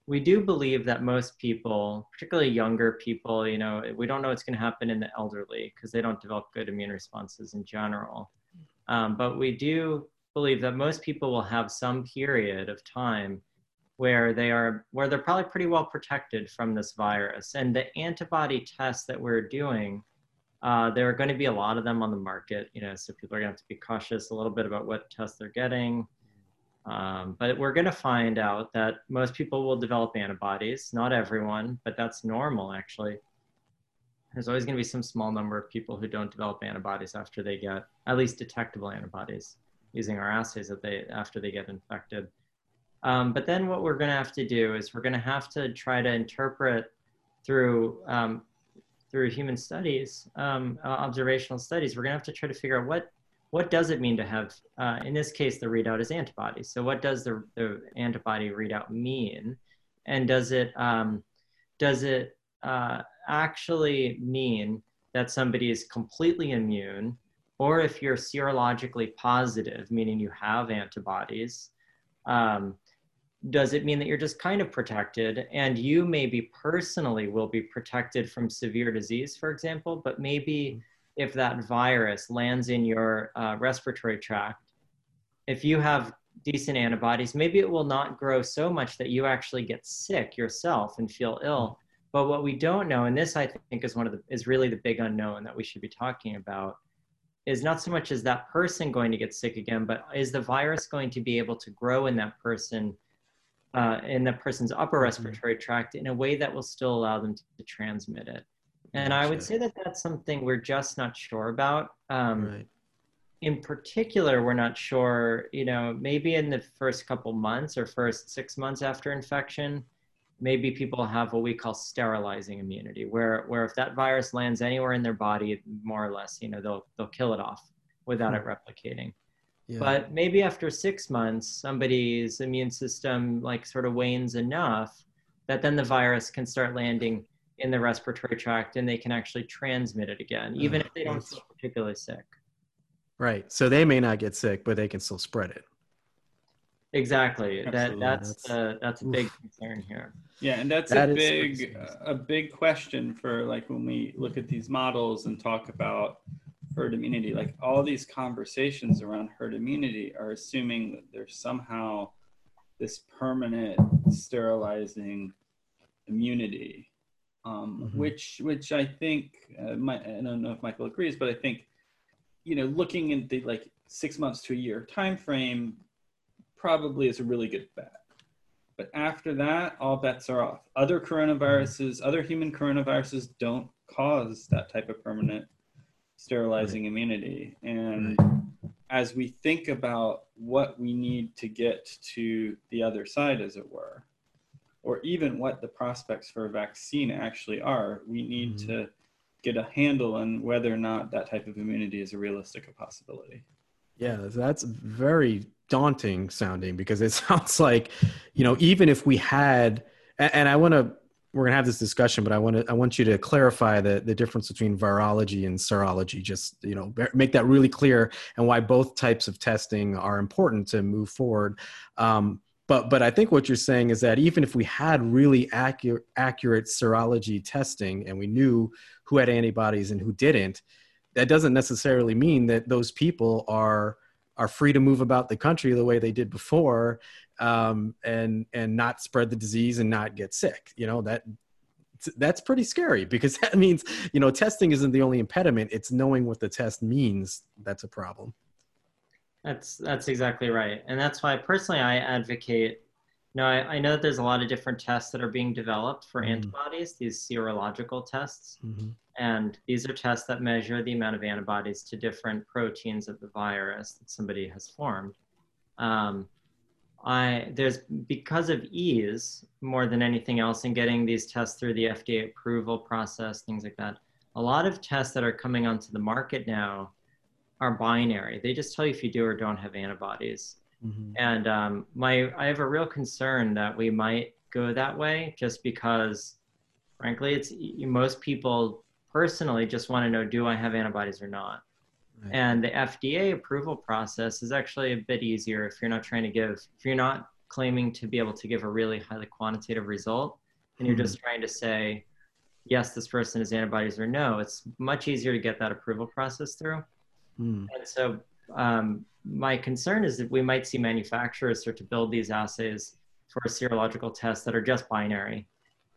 We do believe that most people, particularly younger people, we don't know what's going to happen in the elderly because they don't develop good immune responses in general. But we do believe that most people will have some period of time where they're probably pretty well protected from this virus. And the antibody tests that we're doing, there are going to be a lot of them on the market, so people are going to have to be cautious a little bit about what tests they're getting. But we're going to find out that most people will develop antibodies, not everyone, but that's normal actually. There's always going to be some small number of people who don't develop antibodies after they get, at least detectable antibodies using our assays after they get infected. But then what we're going to have to do is we're going to have to try to interpret through human studies, observational studies, we're going to have to try to figure out what does it mean to have, in this case, the readout is antibodies. So what does the antibody readout mean? And does it actually mean that somebody is completely immune, or if you're serologically positive, meaning you have antibodies, does it mean that you're just kind of protected, and you maybe personally will be protected from severe disease, for example, but maybe if that virus lands in your respiratory tract, if you have decent antibodies, maybe it will not grow so much that you actually get sick yourself and feel ill. But what we don't know, and this I think is is really the big unknown that we should be talking about, is not so much is that person going to get sick again, but is the virus going to be able to grow in that person, in the person's upper respiratory tract in a way that will still allow them to transmit it. And I would say that that's something we're just not sure about. Right. In particular, we're not sure, maybe in the first couple months or first 6 months after infection, maybe people have what we call sterilizing immunity, where if that virus lands anywhere in their body, more or less, they'll kill it off without it replicating. Yeah. But maybe after 6 months, somebody's immune system like sort of wanes enough that then the virus can start landing in the respiratory tract and they can actually transmit it again, even if they don't feel particularly sick. Right, so they may not get sick, but they can still spread it. Exactly. That's a big concern here. Yeah, and that's a big question for, like, when we look at these models and talk about herd immunity. Like, all these conversations around herd immunity are assuming that there's somehow this permanent sterilizing immunity, which I think I don't know if Michael agrees, but I think, you know, looking at the, like, 6 months to a year time frame probably is a really good bet. But after that, all bets are off. Other coronaviruses, other human coronaviruses, don't cause that type of permanent sterilizing immunity. And as we think about what we need to get to the other side, as it were, or even what the prospects for a vaccine actually are, we need to get a handle on whether or not that type of immunity is a realistic possibility. Yeah, that's very daunting sounding, because it sounds like, you know, even if we had, and we're gonna have this discussion, but I want you to clarify the difference between virology and serology. Just, you know, make that really clear, and why both types of testing are important to move forward. But I think what you're saying is that even if we had really accurate serology testing, and we knew who had antibodies and who didn't, that doesn't necessarily mean that those people are free to move about the country the way they did before, and not spread the disease and not get sick. You know, that's pretty scary, because that means, you know, testing isn't the only impediment. It's knowing what the test means. That's a problem. That's exactly right. And that's why personally I advocate, you know, I know that there's a lot of different tests that are being developed for antibodies, these serological tests. And these are tests that measure the amount of antibodies to different proteins of the virus that somebody has formed. Because of ease, more than anything else, in getting these tests through the FDA approval process, things like that, a lot of tests that are coming onto the market now are binary. They just tell you if you do or don't have antibodies. And I have a real concern that we might go that way, just because, frankly, most people personally just want to know, do I have antibodies or not? Right. And the FDA approval process is actually a bit easier if you're not if you're not claiming to be able to give a really highly quantitative result, and you're just trying to say, yes, this person has antibodies or no. It's much easier to get that approval process through. And so my concern is that we might see manufacturers start to build these assays for serological tests that are just binary.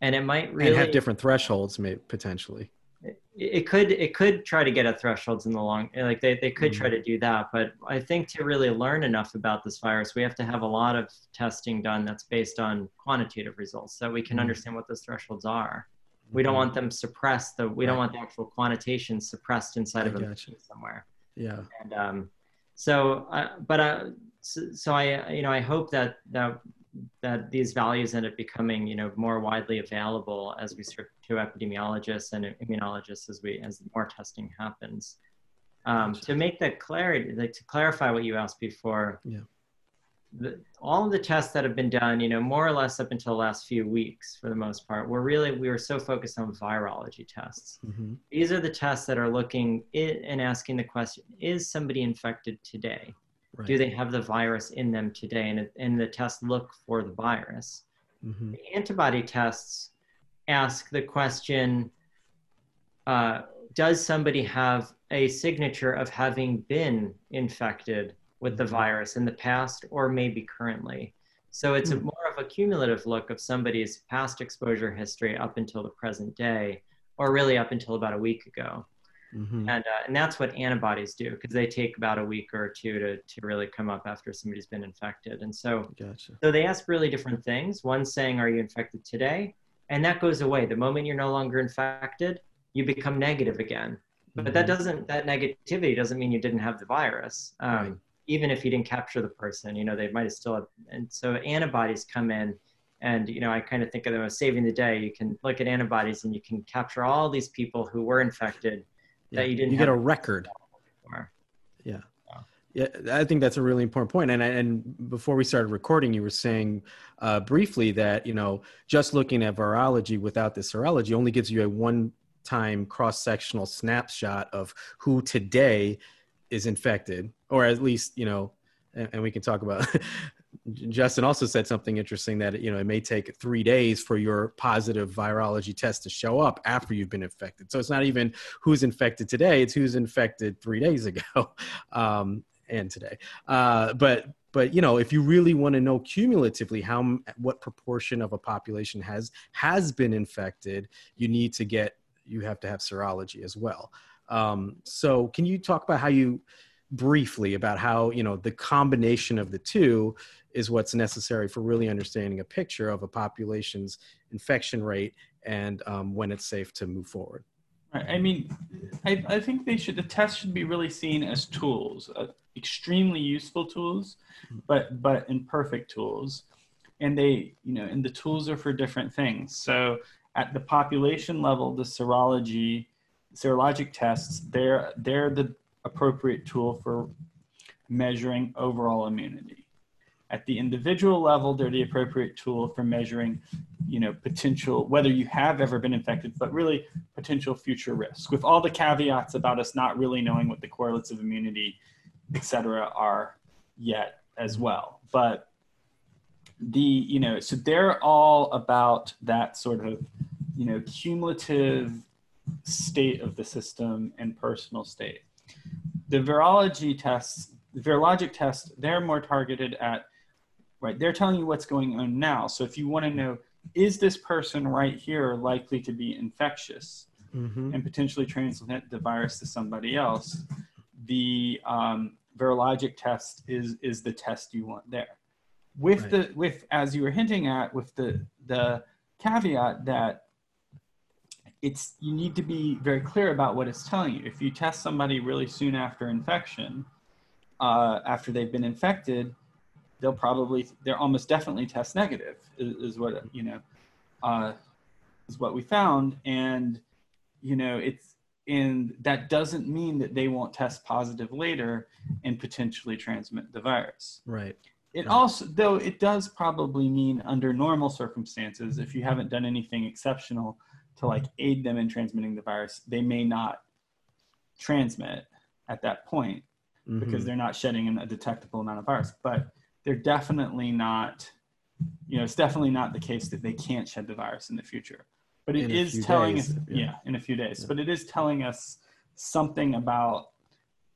And it might really have different thresholds, potentially. It could try to get at thresholds in the long, like they could try to do that. But I think to really learn enough about this virus, we have to have a lot of testing done that's based on quantitative results, so we can understand what those thresholds are. We don't want them suppressed. We don't want the actual quantitation suppressed inside of a machine somewhere. Yeah. And I hope that these values end up becoming, you know, more widely available as we start to epidemiologists and immunologists as more testing happens. To make that clarity, like, to clarify what you asked before, all of the tests that have been done, you know, more or less up until the last few weeks, for the most part, we were so focused on virology tests. These are the tests that are looking and asking the question, is somebody infected today? Right. Do they have the virus in them today? And the tests look for the virus. The antibody tests ask the question, does somebody have a signature of having been infected with the virus in the past or maybe currently? So it's more of a cumulative look of somebody's past exposure history up until the present day, or really up until about a week ago. And that's what antibodies do, because they take about a week or two to really come up after somebody's been infected. And so, so they ask really different things. One saying, are you infected today? And that goes away. The moment you're no longer infected, you become negative again. But that negativity doesn't mean you didn't have the virus. Even if you didn't capture the person, you know, they might have still have. And so antibodies come in, and, you know, I kind of think of them as saving the day. You can look at antibodies and you can capture all these people who were infected. That you get a record. Yeah, I think that's a really important point. And before we started recording, you were saying briefly that, you know, just looking at virology without the serology only gives you a one-time cross-sectional snapshot of who today is infected, or at least, you know, and we can talk about Justin also said something interesting that, you know, it may take 3 days for your positive virology test to show up after you've been infected. So it's not even who's infected today, it's who's infected 3 days ago and today. But, you know, if you really want to know cumulatively how, what proportion of a population has been infected, you need to get, you have to have serology as well. So can you talk about how you, briefly about how, you know, the combination of the two is what's necessary for really understanding a picture of a population's infection rate and when it's safe to move forward? I mean, I think the tests should be really seen as tools, extremely useful tools, but imperfect tools. And they, you know, and the tools are for different things. So at the population level, the serologic tests, they're the appropriate tool for measuring overall immunity. At the individual level, they're the appropriate tool for measuring, you know, potential, whether you have ever been infected, but really potential future risk, with all the caveats about us not really knowing what the correlates of immunity, et cetera, are yet as well. But the, you know, so they're all about that sort of, you know, cumulative state of the system and personal state. The virology tests, the virologic tests, they're more targeted at, right, they're telling you what's going on now. So if you want to know, is this person right here likely to be infectious and potentially transmit the virus to somebody else, the virologic test is the test you want there. With the, as you were hinting at, with the caveat that it's, you need to be very clear about what it's telling you. If you test somebody really soon after infection, after they've been infected, they'll probably, they're almost definitely test negative is what, you know, is what we found. And, you know, it's, and that doesn't mean that they won't test positive later and potentially transmit the virus. Right. It also, though, it does probably mean under normal circumstances, if you haven't done anything exceptional to like aid them in transmitting the virus, they may not transmit at that point because they're not shedding a detectable amount of virus, but they're definitely not, you know, it's definitely not the case that they can't shed the virus in the future, but it is telling us, in a few days, but it is telling us something about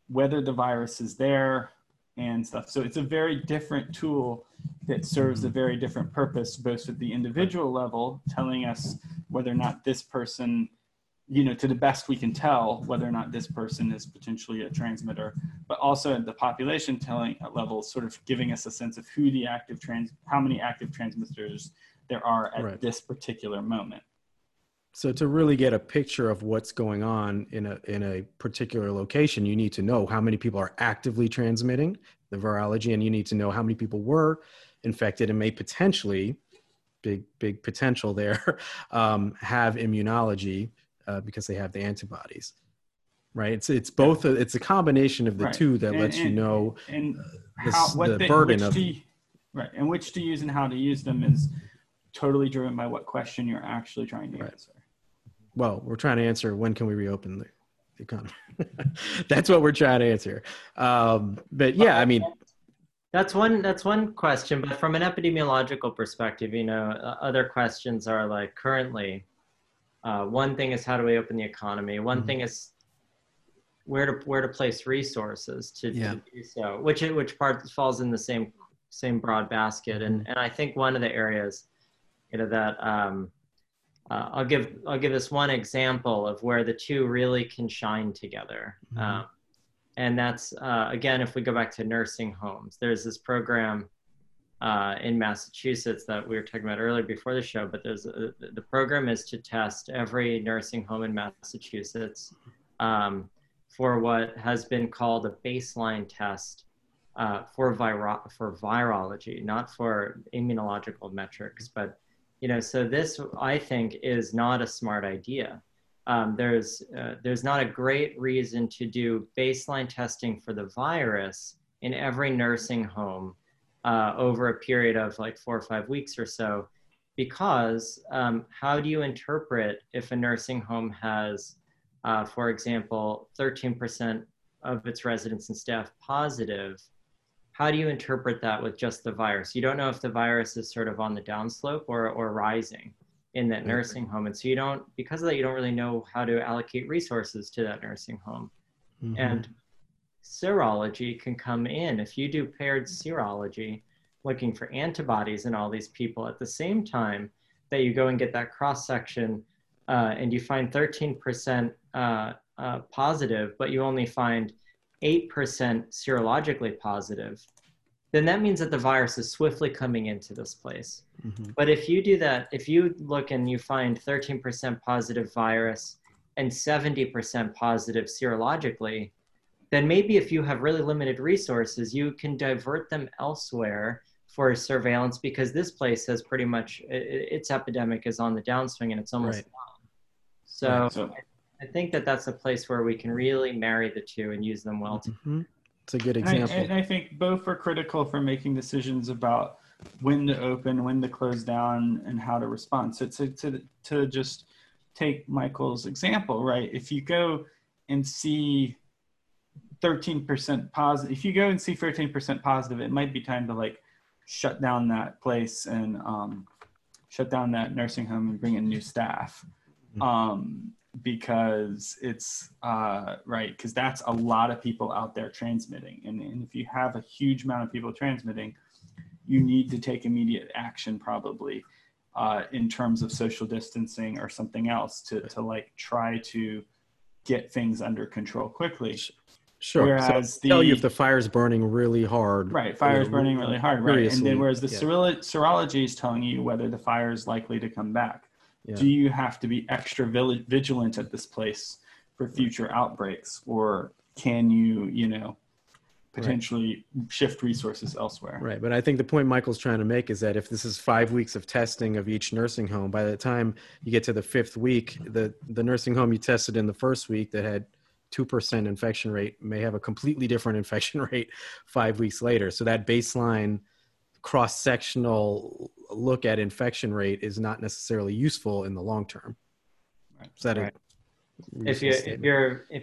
whether the virus is there and stuff. So it's a very different tool that serves a very different purpose, both at the individual level, telling us whether or not this person, you know, to the best we can tell, whether or not this person is potentially a transmitter, but also at the population level, sort of giving us a sense of who the active how many active transmitters there are at this particular moment. So to really get a picture of what's going on in a particular location, you need to know how many people are actively transmitting the virology, and you need to know how many people were infected and may potentially, big potential there, have immunology because they have the antibodies, right? It's both, it's a combination of the two that lets you know the burden of it. Right, and which to use and how to use them is totally driven by what question you're actually trying to answer. Well, we're trying to answer, when can we reopen the economy? That's what we're trying to answer. But yeah, I mean. That's one question, but from an epidemiological perspective, you know, other questions are like currently, one thing is how do we open the economy? One thing is where to place resources to do so, which part falls in the same broad basket. And I think one of the areas, you know, that, I'll give this one example of where the two really can shine together. And that's, again, if we go back to nursing homes, there's this program in Massachusetts that we were talking about earlier before the show, but there's the program is to test every nursing home in Massachusetts for what has been called a baseline test for virology, not for immunological metrics. But, you know, so this, I think, is not a smart idea. There's not a great reason to do baseline testing for the virus in every nursing home over a period of like 4 or 5 weeks or so, because how do you interpret if a nursing home has, for example, 13% of its residents and staff positive? How do you interpret that with just the virus? You don't know if the virus is sort of on the downslope or rising in that nursing home. And so you don't, because of that, you don't really know how to allocate resources to that nursing home. Mm-hmm. And serology can come in. If you do paired serology, looking for antibodies in all these people at the same time that you go and get that cross-section and you find 13% positive, but you only find 8% serologically positive, then that means that the virus is swiftly coming into this place. Mm-hmm. But if you do that, if you look and you find 13% positive virus and 70% positive serologically, then maybe if you have really limited resources, you can divert them elsewhere for surveillance, because this place has pretty much, its epidemic is on the downswing and it's almost gone. So I think that that's a place where we can really marry the two and use them well. Mm-hmm. It's a good example. And I think both are critical for making decisions about when to open, when to close down, and how to respond. So to just take Michael's example, right? If you go and see 13% positive, if you go and see 13% positive, it might be time to like shut down that place and shut down that nursing home and bring in new staff. Because it's because that's a lot of people out there transmitting. And if you have a huge amount of people transmitting, you need to take immediate action probably in terms of social distancing or something else to like try to get things under control quickly. Sure. Whereas so tell you if the fire's burning really hard. Right. Fire's burning really hard. Right. Seriously. And then whereas the serology is telling you whether the fire is likely to come back. Yeah. Do you have to be extra vigilant at this place for future outbreaks, or can you, potentially shift resources elsewhere? Right. But I think the point Michael's trying to make is that if this is 5 weeks of testing of each nursing home, by the time you get to the fifth week, the nursing home you tested in the first week that had 2% infection rate may have a completely different infection rate 5 weeks later. So that baseline cross-sectional look at infection rate is not necessarily useful in the long term. Right. Is that if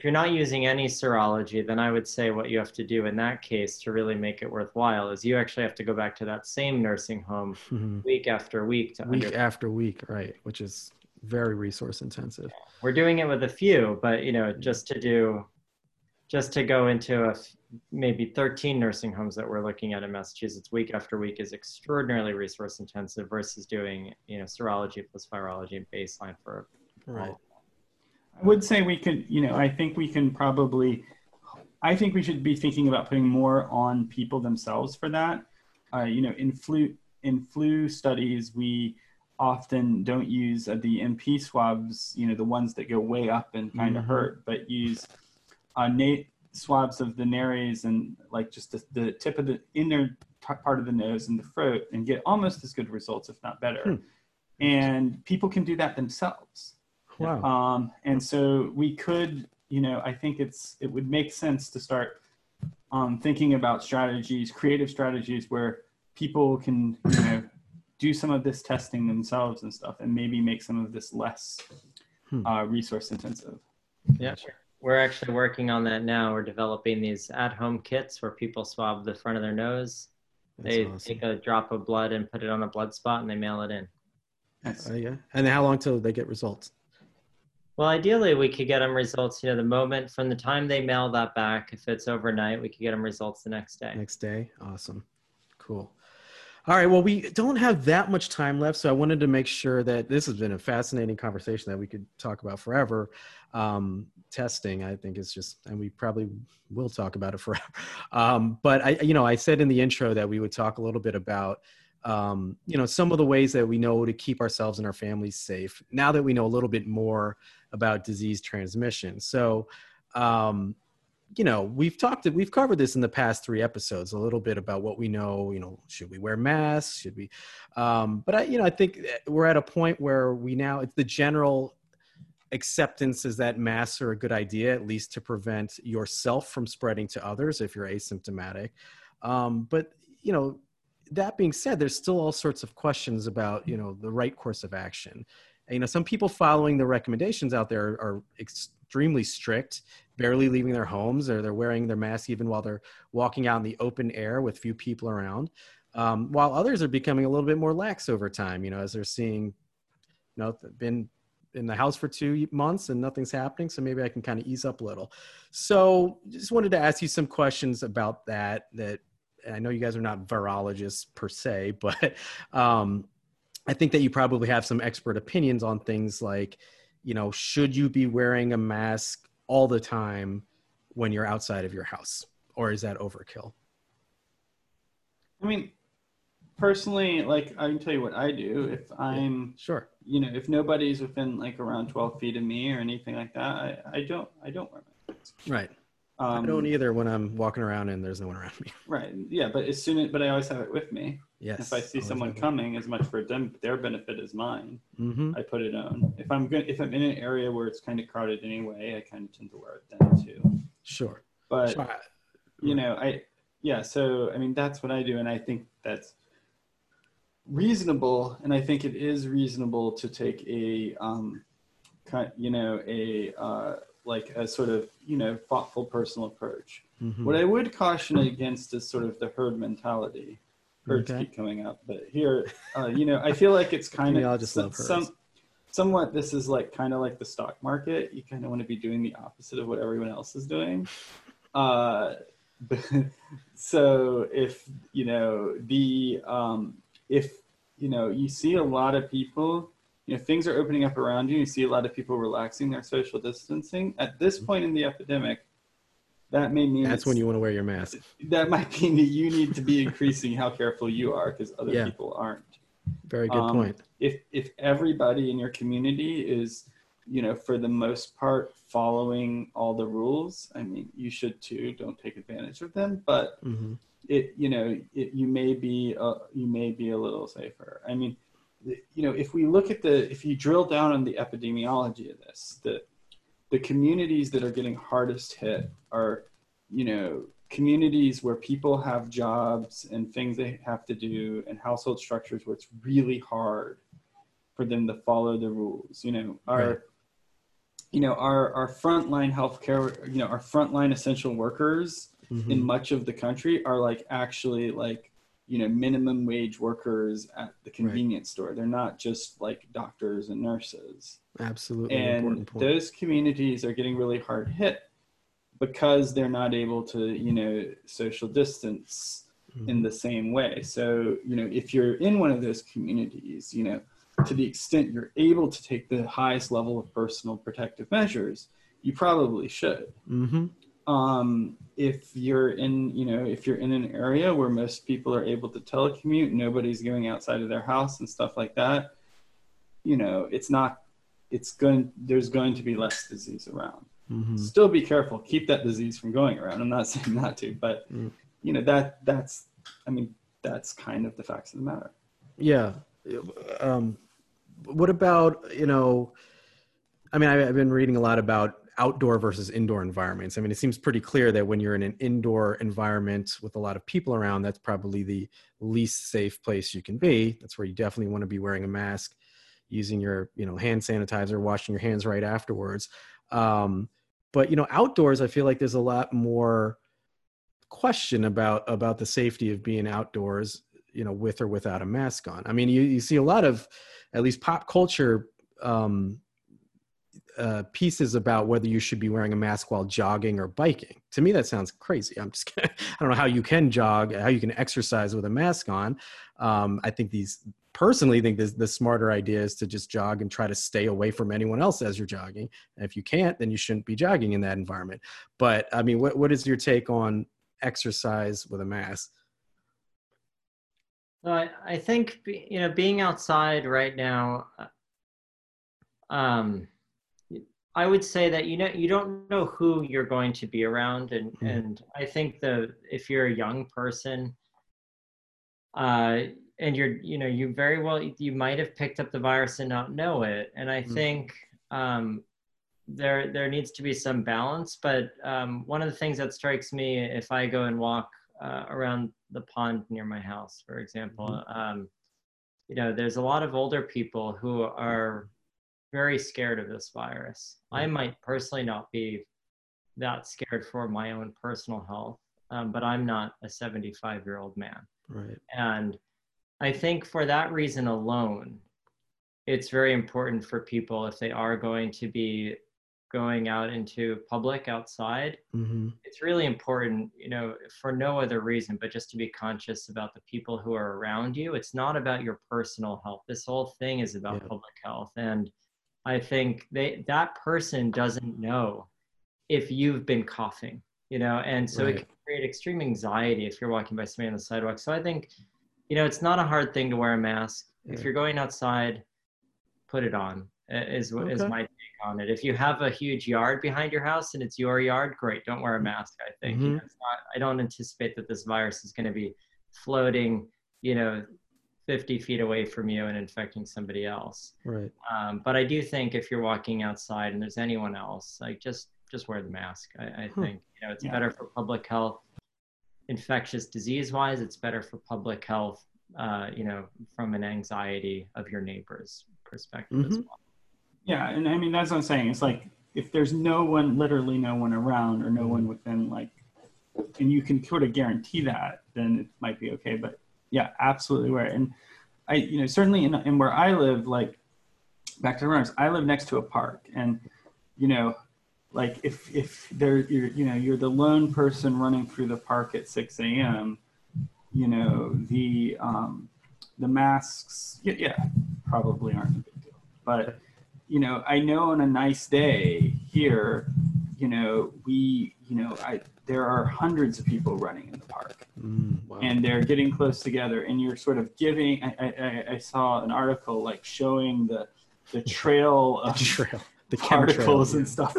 you're not using any serology, then I would say what you have to do in that case to really make it worthwhile is you actually have to go back to that same nursing home week after week right, which is very resource intensive. We're doing it with a few, but just to go into maybe 13 nursing homes that we're looking at in Massachusetts week after week is extraordinarily resource intensive versus doing, serology plus virology and baseline for all. I would say we could, I think we should be thinking about putting more on people themselves for that. In flu studies, we often don't use the MP swabs, the ones that go way up and kind of hurt, but use swabs of the nares and like just the tip of the inner part of the nose and the throat, and get almost as good results, if not better. And people can do that themselves. Wow. And so we could, I think it would make sense to start thinking about strategies, creative strategies where people can, do some of this testing themselves and stuff, and maybe make some of this less resource intensive. Yeah, sure. We're actually working on that now. We're developing these at-home kits where people swab the front of their nose. They take a drop of blood and put it on a blood spot and they mail it in. Yeah. And how long till they get results? Well, ideally we could get them results, the moment from the time they mail that back. If it's overnight, we could get them results the next day. Next day. Awesome. Cool. All right. Well, we don't have that much time left, so I wanted to make sure that this has been a fascinating conversation that we could talk about forever. Testing, I think, is just, and we probably will talk about it forever. But I said in the intro that we would talk a little bit about, some of the ways that we know to keep ourselves and our families safe now that we know a little bit more about disease transmission. So, we've covered this in the past three episodes a little bit about what we know, should we wear masks? Should we? But I think we're at a point where it's the general acceptance is that masks are a good idea, at least to prevent yourself from spreading to others if you're asymptomatic. But that being said, there's still all sorts of questions about, the right course of action. And, some people following the recommendations out there are extremely strict, barely leaving their homes, or they're wearing their masks even while they're walking out in the open air with few people around, while others are becoming a little bit more lax over time, as they're seeing, been in the house for 2 months and nothing's happening, so maybe I can kind of ease up a little. So just wanted to ask you some questions about that I know you guys are not virologists per se, but I think that you probably have some expert opinions on things like, should you be wearing a mask all the time when you're outside of your house, or is that overkill? I mean, personally, I can tell you what I do. If I'm, sure, if nobody's within around 12 feet of me or anything like that, I don't wear my mask. Right. I don't either when I'm walking around and there's no one around me. Right. Yeah. But but I always have it with me. Yes. If I see someone coming, as much for them, their benefit as mine, I put it on. If I'm in an area where it's kind of crowded anyway, I kind of tend to wear it then too. Sure. But so, I mean, that's what I do. And I think that's reasonable. And I think it is reasonable to take a sort of, thoughtful personal approach. Mm-hmm. What I would caution against is sort of the herd mentality. Herds keep coming up, but here, I feel like it's kind of, somewhat, this is kind of like the stock market. You kind of want to be doing the opposite of what everyone else is doing. So if, you see a lot of people, things are opening up around you. You see a lot of people relaxing their social distancing. At this point in the epidemic, that may mean that's when you want to wear your mask. That might mean that you need to be increasing how careful you are, because other people aren't. Very good point. If everybody in your community is, for the most part, following all the rules, I mean, you should too. Don't take advantage of them, but you may be a little safer. I mean, if we look at if you drill down on the epidemiology of this, the communities that are getting hardest hit are, communities where people have jobs and things they have to do, and household structures where it's really hard for them to follow the rules. Our frontline healthcare, our frontline essential workers in much of the country are minimum wage workers at the convenience store. They're not just doctors and nurses. Absolutely. And those communities are getting really hard hit because they're not able to, social distance in the same way. So, if you're in one of those communities, to the extent you're able to take the highest level of personal protective measures, you probably should. If you're in an area where most people are able to telecommute, nobody's going outside of their house and stuff like that, there's going to be less disease around. Still be careful, keep that disease from going around. I'm not saying not to, but that's kind of the facts of the matter. Yeah. What about, I've been reading a lot about outdoor versus indoor environments. I mean, it seems pretty clear that when you're in an indoor environment with a lot of people around, that's probably the least safe place you can be. That's where you definitely want to be wearing a mask, using your, hand sanitizer, washing your hands right afterwards. But, outdoors, I feel like there's a lot more question about the safety of being outdoors, with or without a mask on. I mean, you see a lot of, at least pop culture, pieces about whether you should be wearing a mask while jogging or biking. To me, that sounds crazy. I don't know how you can jog, how you can exercise with a mask on. I think the smarter idea is to just jog and try to stay away from anyone else as you're jogging. And if you can't, then you shouldn't be jogging in that environment. But I mean, what is your take on exercise with a mask? I think, being outside right now, I would say that, you don't know who you're going to be around. And I think if you're a young person, and you're, you might have picked up the virus and not know it. And I think there needs to be some balance. But one of the things that strikes me, if I go and walk around the pond near my house, for example, there's a lot of older people who are very scared of this virus. I might personally not be that scared for my own personal health, but I'm not a 75-year-old man. Right. And I think for that reason alone, it's very important for people, if they are going to be going out into public outside, mm-hmm. it's really important, you know, for no other reason, but just to be conscious about the people who are around you. It's not about your personal health. This whole thing is about public health. And I think that person doesn't know if you've been coughing, you know, and so it can create extreme anxiety if you're walking by somebody on the sidewalk. So I think, you know, it's not a hard thing to wear a mask. If you're going outside, put it on, is my take on it. If you have a huge yard behind your house and it's your yard, great, don't wear a mask, I think. Mm-hmm. You know, it's not, I don't anticipate that this virus is going to be floating, you know, 50 feet away from you and infecting somebody else. Right. But I do think if you're walking outside and there's anyone else, like just wear the mask. I think, you know, it's better for public health, infectious disease wise. It's better for public health, you know, from an anxiety of your neighbors perspective as well. Yeah, and I mean, that's what I'm saying. It's like, if there's no one, literally no one around or no one within, like, and you can sort of guarantee that, then it might be okay. But yeah, absolutely wear it. And I, you know, certainly in where I live, like, back to the rooms, I live next to a park, and, you know, like if there, you're the lone person running through the park at 6 a.m., you know, the masks, probably aren't a big deal. But, you know, I know on a nice day here, you know, there are hundreds of people running in the park, and they're getting close together, and you're sort of giving, I saw an article like showing the trail of the particles and stuff.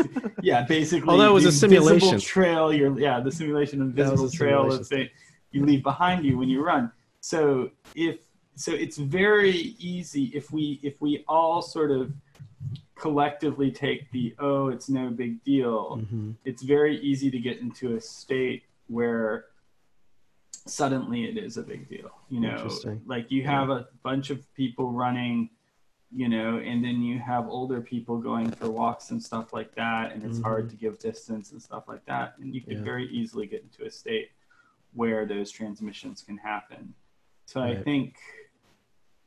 Basically. Although it was a simulation trail. The simulation of invisible trail that you leave behind you when you run. So it's very easy if we all sort of collectively take the, oh, it's no big deal. Mm-hmm. It's very easy to get into a state where suddenly it is a big deal. You know, like you have a bunch of people running, you know, and then you have older people going for walks and stuff like that. And it's hard to give distance and stuff like that. And you could very easily get into a state where those transmissions can happen. So I think,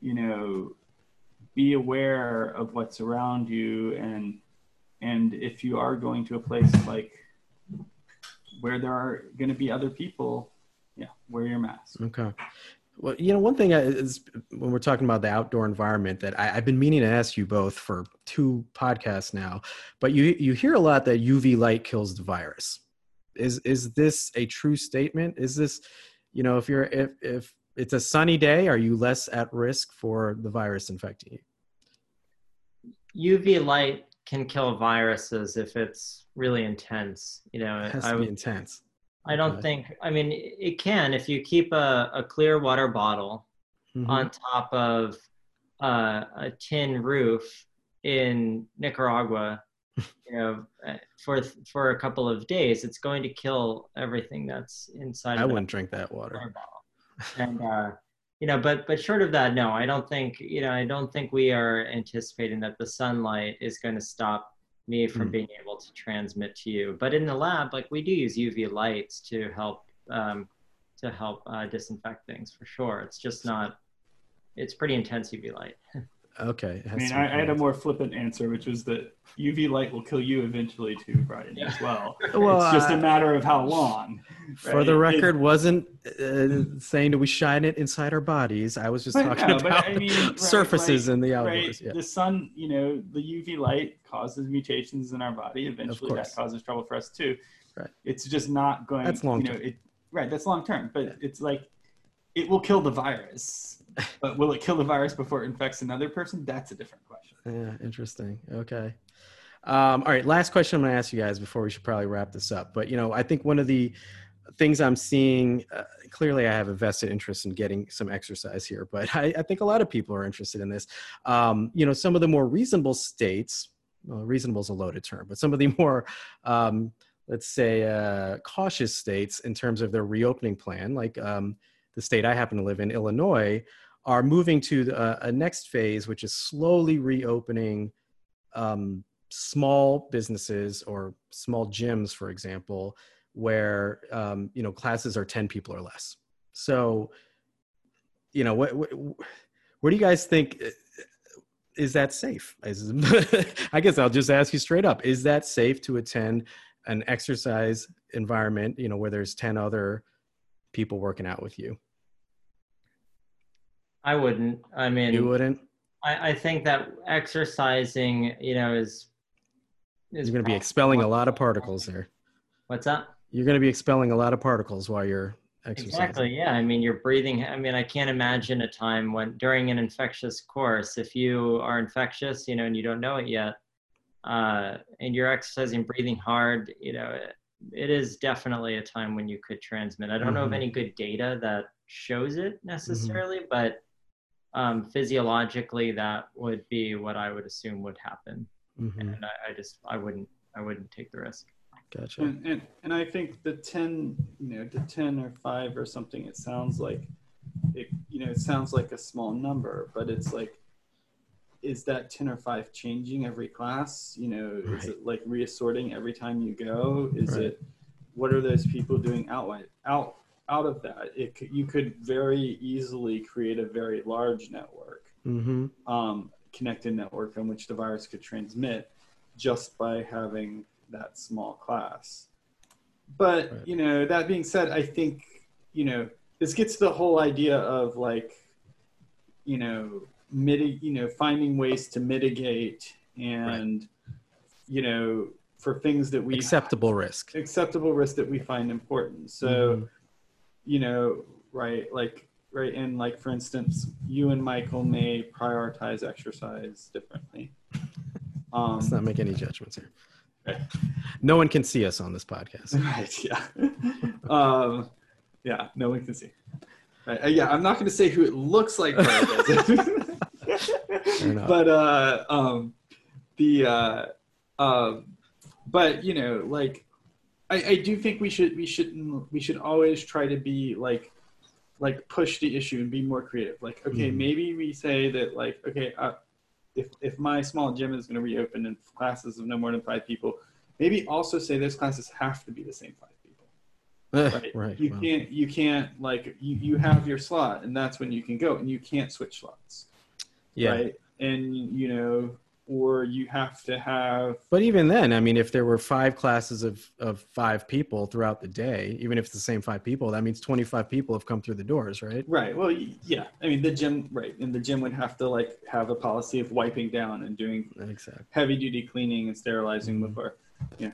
you know, be aware of what's around you, and if you are going to a place like where there are going to be other people, wear your mask. Okay. Well, you know, one thing is when we're talking about the outdoor environment that I've been meaning to ask you both for 2 podcasts now, but you hear a lot that UV light kills the virus. Is this a true statement? Is this, you know, if it's a sunny day, are you less at risk for the virus infecting you? UV light can kill viruses if it's really intense. You know, it has to be intense. I don't think, I mean, it can, if you keep a clear water bottle on top of a tin roof in Nicaragua, you know, for a couple of days, it's going to kill everything that's inside. I wouldn't drink that water. And, you know, but short of that, no, I don't think, you know, I don't think we are anticipating that the sunlight is going to stop me from being able to transmit to you. But in the lab, like, we do use UV lights to help, disinfect things for sure. It's just not, it's pretty intense UV light. Okay. I mean, I had a more flippant answer, which was that UV light will kill you eventually too, Brian, as well. It's just a matter of how long. For the record, wasn't saying that we shine it inside our bodies. I was just talking about surfaces in the outdoors. Right. Yeah. The sun, you know, the UV light causes mutations in our body. Eventually that causes trouble for us too. Right. It's just not going to, you know, that's long term, but it's like, it will kill the virus, but will it kill the virus before it infects another person? That's a different question. Yeah, interesting. Okay. All right, last question I'm going to ask you guys before we should probably wrap this up. But, you know, I think one of the things I'm seeing, clearly I have a vested interest in getting some exercise here, but I think a lot of people are interested in this. You know, some of the more reasonable states, well, reasonable is a loaded term, but some of the more let's say cautious states in terms of their reopening plan, like the state I happen to live in, Illinois, are moving to a next phase, which is slowly reopening small businesses or small gyms, for example, where classes are 10 people or less. So, what do you guys think? Is that safe? I guess I'll just ask you straight up. Is that safe to attend an exercise environment, where there's 10 other people working out with you? I wouldn't. I mean, you wouldn't? I think that exercising, is you're going to be expelling a lot of particles there. What's that? You're going to be expelling a lot of particles while you're exercising. Exactly. Yeah. I mean, you're breathing. I mean, I can't imagine a time when during an infectious course, if you are infectious, and you don't know it yet, and you're exercising, breathing hard, it is definitely a time when you could transmit. I don't know of any good data that shows it necessarily, but physiologically, that would be what I would assume would happen. And I wouldn't take the risk. Gotcha. And I think the 10, the 10 or 5 or something, it sounds like, it sounds like a small number, but it's like, is that 10 or 5 changing every class? Right. Is it like reassorting every time you go? Is right. it, what are those people doing out of that? You could very easily create a very large network, connected network in which the virus could transmit just by having that small class. But, right. That being said, I think, this gets to the whole idea of like, finding ways to mitigate and, right. For things that we acceptable risk that we find important. So, And like, for instance, you and Michael may prioritize exercise differently. Let's not make any judgments here. Right. No one can see us on this podcast. Right. Yeah. Yeah. No one can see. Right. Yeah. I'm not going to say who it looks like. But but I do think we should always try to be like push the issue and be more creative. Like, okay, maybe we say that like, okay, if my small gym is going to reopen in classes of no more than 5 people, maybe also say those classes have to be the same 5 people. Right? You can't like you have your slot and that's when you can go and you can't switch slots. Yeah. Right. And or you have to have. But even then, I mean, if there were 5 classes of 5 people throughout the day, even if it's the same 5 people, that means 25 people have come through the doors, right? Right. Well, yeah. I mean, the gym, right. And the gym would have to like have a policy of wiping down and doing heavy duty cleaning and sterilizing before. Yeah.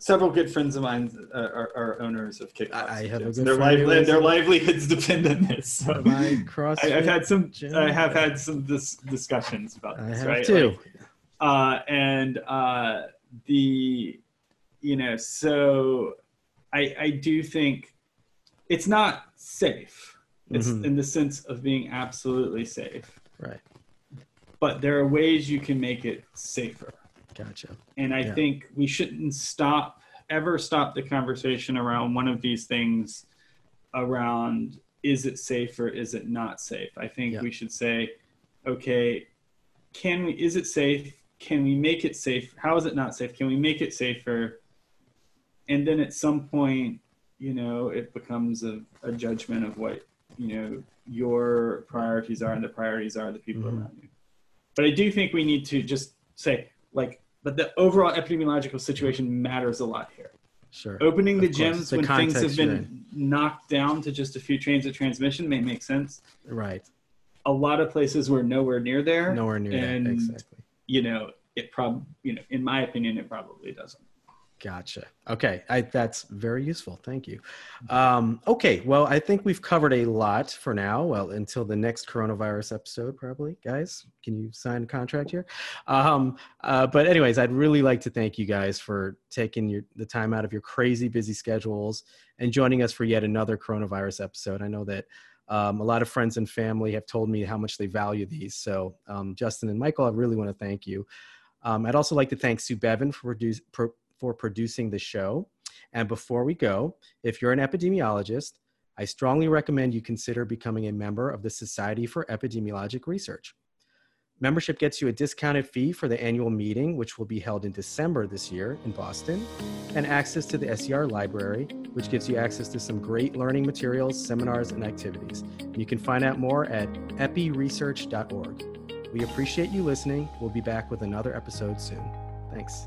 Several good friends of mine are owners of kickboxing. I have a good their livelihoods depend on this. So I have had some discussions about this. I have too. Like, so I do think it's not safe. It's in the sense of being absolutely safe. Right. But there are ways you can make it safer. Gotcha. And I think we shouldn't ever stop the conversation around one of these things around, is it safe or is it not safe? I think we should say, okay, is it safe? Can we make it safe? How is it not safe? Can we make it safer? And then at some point, it becomes a judgment of what, your priorities are and the priorities are the people around you. But I do think we need to just say, like, but the overall epidemiological situation matters a lot here. Sure. Opening the gyms when things have been knocked down to just a few trains of transmission may make sense. Right. A lot of places were nowhere near there. Exactly. In my opinion, it probably doesn't. Gotcha. Okay. That's very useful. Thank you. Okay. Well, I think we've covered a lot for now. Well, until the next coronavirus episode, probably. Guys, can you sign a contract here? But anyways, I'd really like to thank you guys for taking the time out of your crazy busy schedules and joining us for yet another coronavirus episode. I know that a lot of friends and family have told me how much they value these. So Justin and Michael, I really want to thank you. I'd also like to thank Sue Bevan for producing the show. And before we go, if you're an epidemiologist, I strongly recommend you consider becoming a member of the Society for Epidemiologic Research. Membership gets you a discounted fee for the annual meeting, which will be held in December this year in Boston, and access to the SER library, which gives you access to some great learning materials, seminars, and activities. You can find out more at epiresearch.org. We appreciate you listening. We'll be back with another episode soon. Thanks.